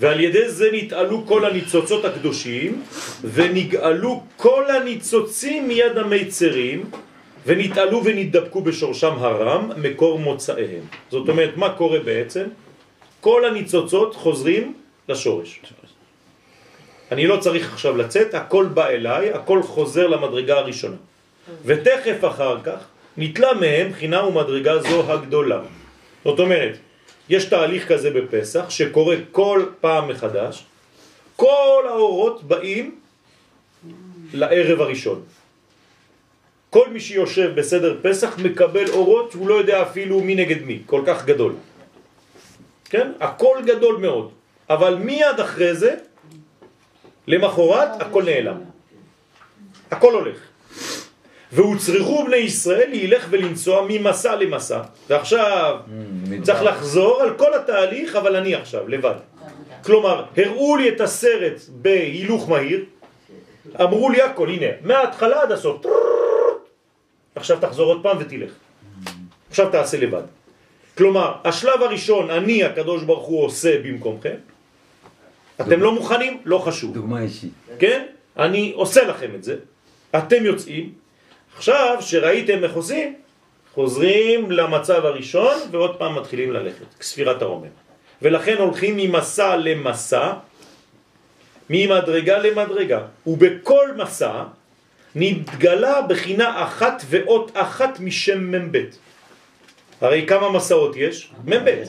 ועל ידי זה נתעלו כל הניצוצות הקדושים, ונגאלו כל הניצוצים מיד המיצרים, ונתעלו ונתדבקו בשורשם הרם, מקור מוצאיהם. זאת אומרת, מה קורה בעצם? כל הניצוצות חוזרים לשורש. אני לא צריך עכשיו לצאת, הכל בא אליי, הכל חוזר למדרגה הראשונה. ותכף אחר כך, נתלה מהם בחינה ומדרגה זו הגדולה. זאת אומרת, יש תהליך כזה בפסח שקורה כל פעם מחדש. כל האורות באים לערב הראשון. כל מי שיושב בסדר פסח מקבל אורות, הוא לא יודע אפילו מי נגד מי, כל כך גדול. כן? הכל גדול מאוד. אבל מיד אחרי זה, למחורת, הכל נעלם. הכל הולך. והוצריחו בני ישראל להילך ולנסוע ממסע למסע. ועכשיו צריך לחזור על כל התהליך, אבל אני עכשיו לבד. כלומר, הראו לי את הסרט בהילוך מהיר, אמרו לי הכל, הנה, מההתחלה עד הסוף. עכשיו תחזור עוד פעם ותלך. עכשיו תעשה לבד. כלומר, השלב הראשון, אני, הקדוש ברוך הוא, עושה במקומכם. אתם לא מוכנים? לא חשוב. דוגמה אישית. כן? אני עושה לכם את זה. אתם יוצאים. עכשיו, שראיתם איך עושים, חוזרים למצב הראשון, ועוד פעם מתחילים ללכת, כספירת העומר. ולכן הולכים ממסע למסע, ממדרגה למדרגה. ובכל מסע נתגלה בחינה אחת ואות אחת משם ממבית. הרי כמה מסעות יש? ממבית.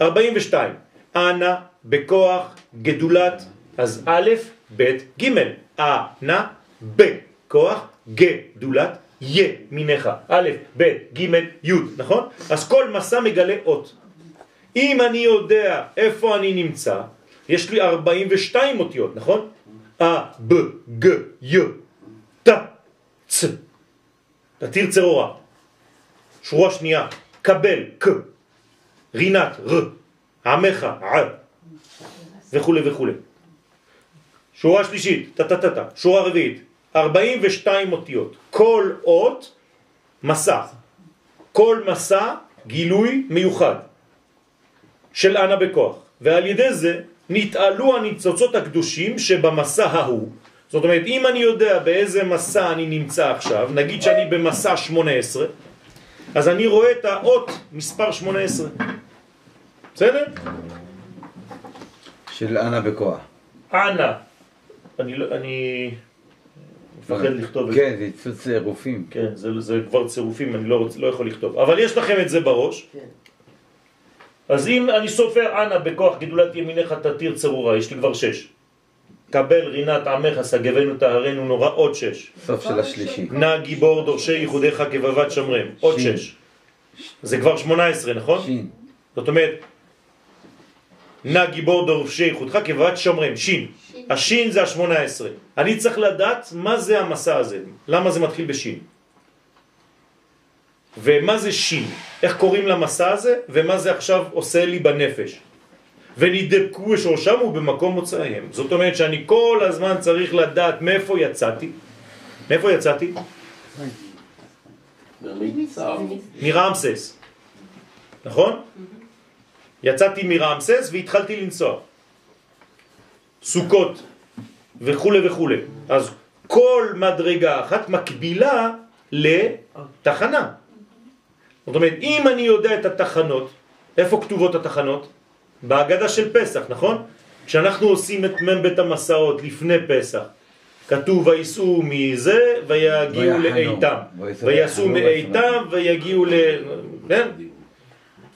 ארבעים ושתיים. אנא בכוח גדולת, אז א' ב' ג' אנא בכוח גדולת י מנך. א' ב' ג' י', נכון? אז כל מסע מגלה אות. אם אני יודע איפה אני נמצא, יש לי ארבעים ושתיים אותיות, נכון? א ב ג י ת צ תתיר צרורה. שורה שנייה, קבל ק, רינת ר, עמך ע, וכו' וכו'. שורה שלישית, ת ת ת ת, שורה רביעית, ארבעים ושתיים אותיות. כל אות מסע, כל מסע גילוי מיוחד של אנה בכוח, ועל ידי זה נתעלו הניצוצות הקדושים שבמסע ההוא. זאת אומרת, אם אני יודע באיזה מסע אני נמצא עכשיו, נגיד שאני במסע שמונה עשרה, אז אני רואה את האות מספר שמונה עשרה. בסדר? של אנה בכוח. אנה. אני לא, אני מפחד לכתוב את זה. כן, זה יצאו צירופים. כן, זה, זה כבר צירופים, אני לא, לא יכול לכתוב. אבל יש לכם את זה בראש. כן. אז אם אני סופר אנה בכוח גדולת ימיניך תתיר צרורה, יש לי כבר שש. קבל רינת עמך סגבנו תהרנו נורא, עוד שש. סוף של השלישי. נא גיבור דורשי ייחודיך כבבת שמרם, עוד שש. זה כבר שמונה עשרה, נכון? שין. זאת אומרת, נא גיבור דורשי ייחודך כבבת שמרם, שין. השין זה ה-שמונה עשרה. אני צריך לדעת מה זה המסע הזה, למה זה מתחיל בשין. ומה זה שין, איך קוראים למסע הזה, ומה זה עכשיו עושה לי בנפש. ונדבקו שורשם ובמקום מוצאיהם. זאת אומרת שאני כל הזמן צריך לדעת מאיפה יצאתי. מאיפה יצאתי? מרמסס. נכון? יצאתי מרמסס והתחלתי לנסוע. סוכות וכו' וכו'. אז כל מדרגה אחת מקבילה לתחנה. זאת אומרת, אם אני יודע את התחנות, איפה כתובות התחנות? בהגדה של פסח, נכון? כשאנחנו עושים את מבית המסעות לפני פסח, כתוב ויסעו מזה ויגיעו לאיתם, ויסעו מאיתם ויגיעו ל...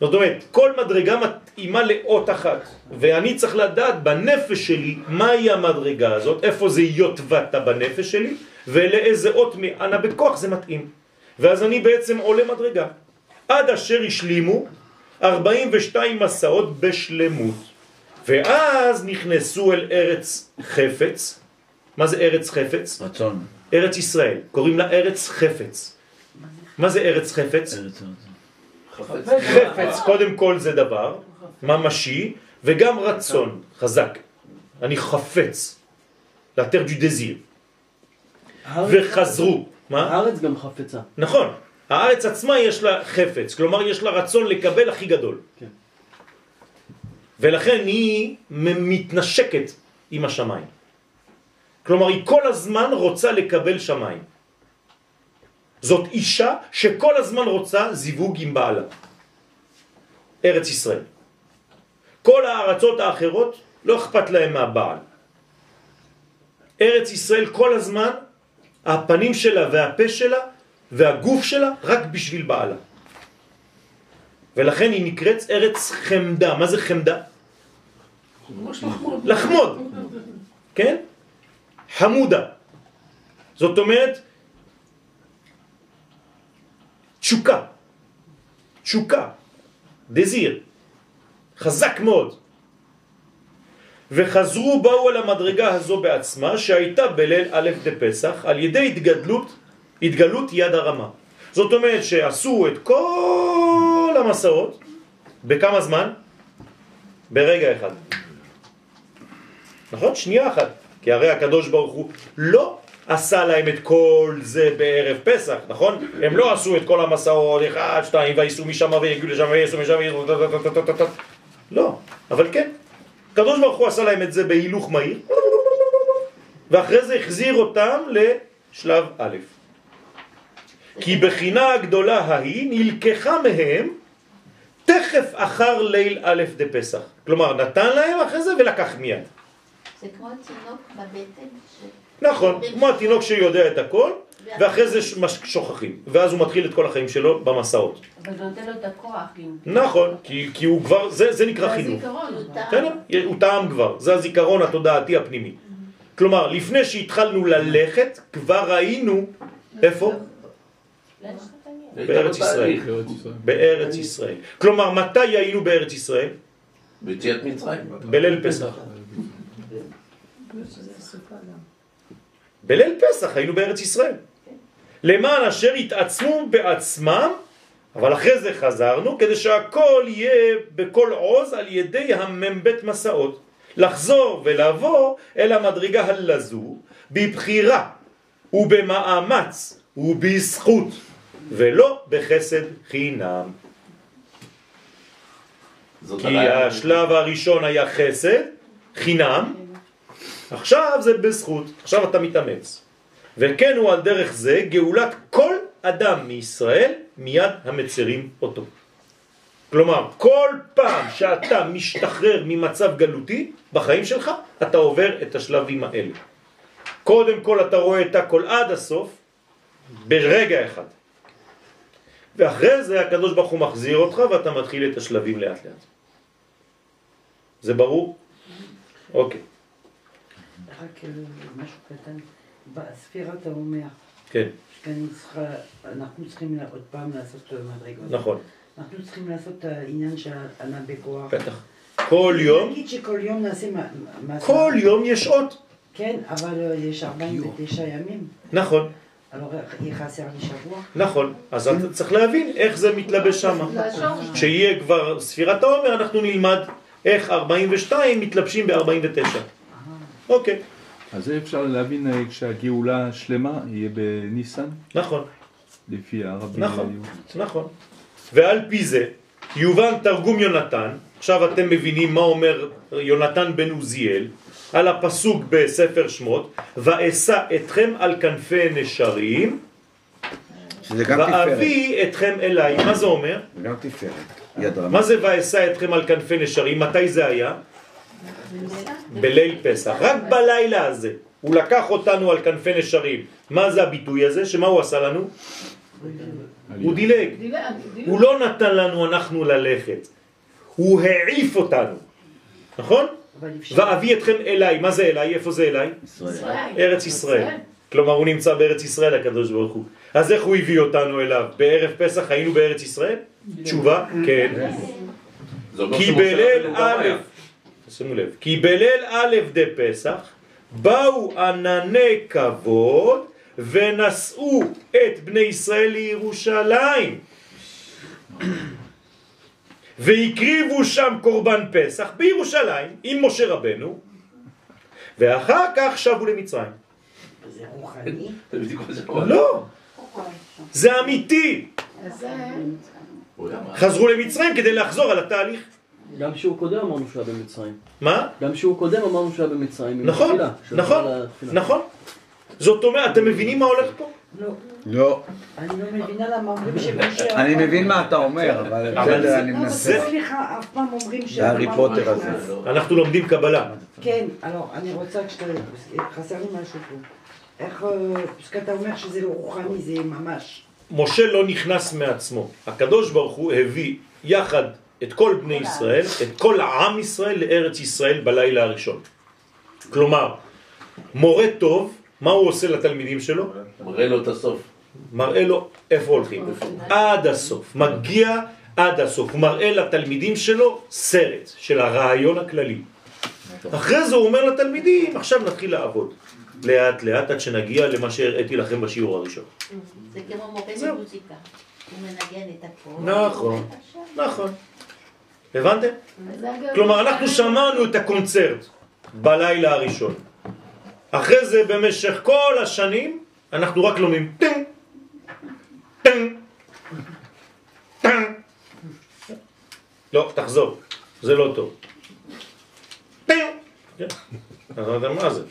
זאת אומרת, כל מדרגה מתאימה לאות אחת, ואני צריך לדעת בנפש שלי מהי המדרגה הזאת, איפה זה יוטבתה בנפש שלי, ולאיזה אות מענה בכוח זה מתאים. ואז אני בעצם עולה מדרגה. עד אשר השלימו ארבעים ושתיים מסעות בשלמות, ואז נכנסו אל ארץ חפץ. מה זה ארץ חפץ? רצון. ארץ ישראל, קוראים לה ארץ חפץ. מה זה ארץ חפץ? ארץ חפץ. חפץ, קודם כל זה דבר ממשי, וגם רצון חזק. אני חפץ, la terre du désir. וחזרו. מה? הארץ גם חפצה. נכון. הארץ עצמה יש לה חפץ, כלומר יש לה רצון לקבל הכי גדול. כן. ולכן היא מתנשקת עם השמיים. כלומר היא כל הזמן רוצה לקבל שמיים. זאת אישה שכל הזמן רוצה זיווג עם בעלה. ארץ ישראל. כל הארצות האחרות לא אכפת להם מהבעל. ארץ ישראל כל הזמן, הפנים שלה והפה שלה, והגוף שלה רק בשביל בעלה. ולכן היא נקראת ארץ חמדה. מה זה חמדה? לחמוד. כן? חמודה. זאת אומרת, תשוקה. תשוקה. דזיר. חזק מאוד. וחזרו באו על המדרגה הזו בעצמה שהייתה בליל א' דפסח על ידי התגדלות התגלות יד הרמה. זאת אומרת שעשו את כל המסעות, בכמה זמן? ברגע אחד. נכון? שנייה אחת. כי הרי הקדוש ברוך הוא לא עשה להם את כל זה בערב פסח, נכון? הם לא עשו את כל המסעות, אחד, שתיים, וייסו משם ויגיעו לשם וייסו משם וייסו... לא, אבל כן. הקדוש ברוך הוא עשה להם את זה בהילוך מהיר, ואחרי זה החזיר אותם לשלב א'. כי בחינה הגדולה ההיא נלקחה מהם תכף אחר ליל א' דפסח. כלומר, נתן להם אחרי זה ולקח מיד. זה כמו התינוק בבטן. נכון, כמו התינוק שיודע את הכל, ואחרי זה שוכחים. ואז הוא מתחיל את כל החיים שלו במסעות. אבל זה נותן לו את הכוח. נכון, כי הוא כבר, זה נקרא חינוך. הוא טעם כבר. זה הזיכרון התודעתי הפנימי. כלומר, לפני שהתחלנו ללכת, כבר ראינו, איפה? בארץ ישראל. בארץ ישראל. כלומר, מתי היינו בארץ ישראל? ביציאת מצרים. בליל פסח. בליל פסח היינו בארץ ישראל. למען אשר התעצמו בעצמם, אבל אחרי זה חזרנו, כדי שהכל יהיה בכל עוז על ידי הממבט מסעות. לחזור ולעבור אל המדרגה הלזו, בבחירה ובמאמץ ובזכות, ולא בחסד חינם. כי השלב הראשון היה חסד, חינם, עכשיו זה בזכות, עכשיו אתה מתאמץ. וכן הוא על דרך זה גאולת כל אדם מישראל מיד המצרים אותו. כלומר, כל פעם שאתה משתחרר ממצב גלותי בחיים שלך, אתה עובר את השלבים האלה. קודם כל אתה רואה את הכל עד הסוף, ברגע אחד. ואחרי זה הקדוש ברוך הוא מחזיר אותך ואתה מתחיל את השלבים לאט לאט. זה ברור? אוקיי. רק משהו קטן, בספירה אתה אומר, כן. אנחנו צריכים עוד פעם לעשות את המדרגות. נכון. אנחנו צריכים לעשות את העניין של ענה בכוח. בטח. כל יום. נגיד שכל יום נעשה מעשה. כל יום יש עוד. כן, אבל יש ארבעים ותשעה ימים. נכון. alors היא חסר לי שבוע. נכון, אז אתה צריך להבין איך זה מתלבש שם. שיהיה כבר ספירת העומר, אנחנו נלמד איך ארבעים ושתיים מתלבשים ב-ארבעים ותשע. אוקיי. אז זה אפשר להבין כשהגאולה השלמה יהיה בניסן? נכון. לפי הרבים. נכון, נכון. ועל פי זה, יובן תרגום יונתן, עכשיו אתם מבינים מה אומר יונתן בן עוזיאל, על הפסוק בספר שמות, ואשא אתכם על כנפי נשרים, ואביא אתכם אליי. מה זה אומר? גם תפארת. מה זה ואשא אתכם על כנפי נשרים? מתי זה היה? בליל פסח. רק בלילה הזה הוא לקח אותנו על כנפי נשרים. מה זה הביטוי הזה? שמה הוא עשה לנו? הוא דילג. הוא לא נתן לנו אנחנו ללכת, הוא העיף אותנו, נכון? ואביא אתכם אליי. מה זה אליי? איפה זה אליי? ארץ ישראל. כלומר הוא נמצא בארץ ישראל הקדוש ברוך הוא. אז איך הוא הביא אותנו אליו? בערב פסח היינו בארץ ישראל? תשובה? כן. כי בליל א' שימו לב, כי בליל א' דפסח באו ענני כבוד ונשאו את בני ישראל לירושלים והקריבו שם קורבן פסח בירושלים עם משה רבנו, ואחר כך שבו למצרים. זה רוחני? לא, זה אמיתי. חזרו למצרים כדי לחזור על התהליך. גם שהוא קודם אמרנו שהיה במצרים. מה? גם שהוא קודם אמרנו שהיה במצרים. נכון, נכון, נכון. זאת אומרת, אתם מבינים מה הולך פה? לא. לא. אני לא מבינה למה אומרים שמשה... אני מבין מה אתה אומר, אבל... בסדר, אני מנסה. סליחה, אף פעם אומרים ש... זה הארי פוטר הזה. אנחנו לומדים קבלה. כן, לא, אני רוצה כשאתה... חסר לי משהו פה. איך... כשאתה אומר שזה לא רוחני, זה ממש. משה לא נכנס מעצמו. הקדוש ברוך הוא הביא יחד את כל בני ישראל, את כל העם ישראל לארץ ישראל בלילה הראשון. כלומר, מורה טוב, מה הוא עושה לתלמידים שלו? מראה לו את הסוף. מראה לו איפה הולכים. עד הסוף. מגיע עד הסוף. הוא מראה לתלמידים שלו סרט של הרעיון הכללי. אחרי זה הוא אומר לתלמידים, עכשיו נתחיל לעבוד. לאט לאט עד שנגיע למה שהראיתי לכם בשיעור הראשון. זה כמו מורה במוזיקה, הוא מנגן את הכל. נכון, נכון. הבנתם? כלומר אנחנו שמענו את הקונצרט בלילה הראשון. אחרי זה במשך כל השנים אנחנו רק לומדים טן, טן, טן. לא, תחזור, זה לא טוב. טן. אתה יודע מה זה?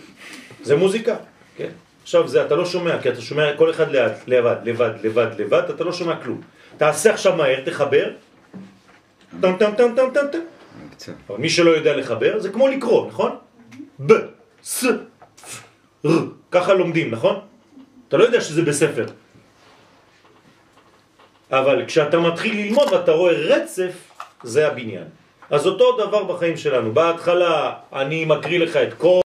זה מוזיקה, כן? עכשיו זה אתה לא שומע, כי אתה שומע כל אחד לאט, לבד, לבד, לבד, לבד, אתה לא שומע כלום. תעשה עכשיו מהר, תחבר. טם טם טם טם טם טם. אבל מי שלא יודע לחבר, זה כמו לקרוא, נכון? ב, ס, פ, ר, ככה לומדים, נכון? אתה לא יודע שזה בספר. אבל כשאתה מתחיל ללמוד ואתה רואה רצף, זה הבניין. אז אותו דבר בחיים שלנו. בהתחלה אני מקריא לך את כל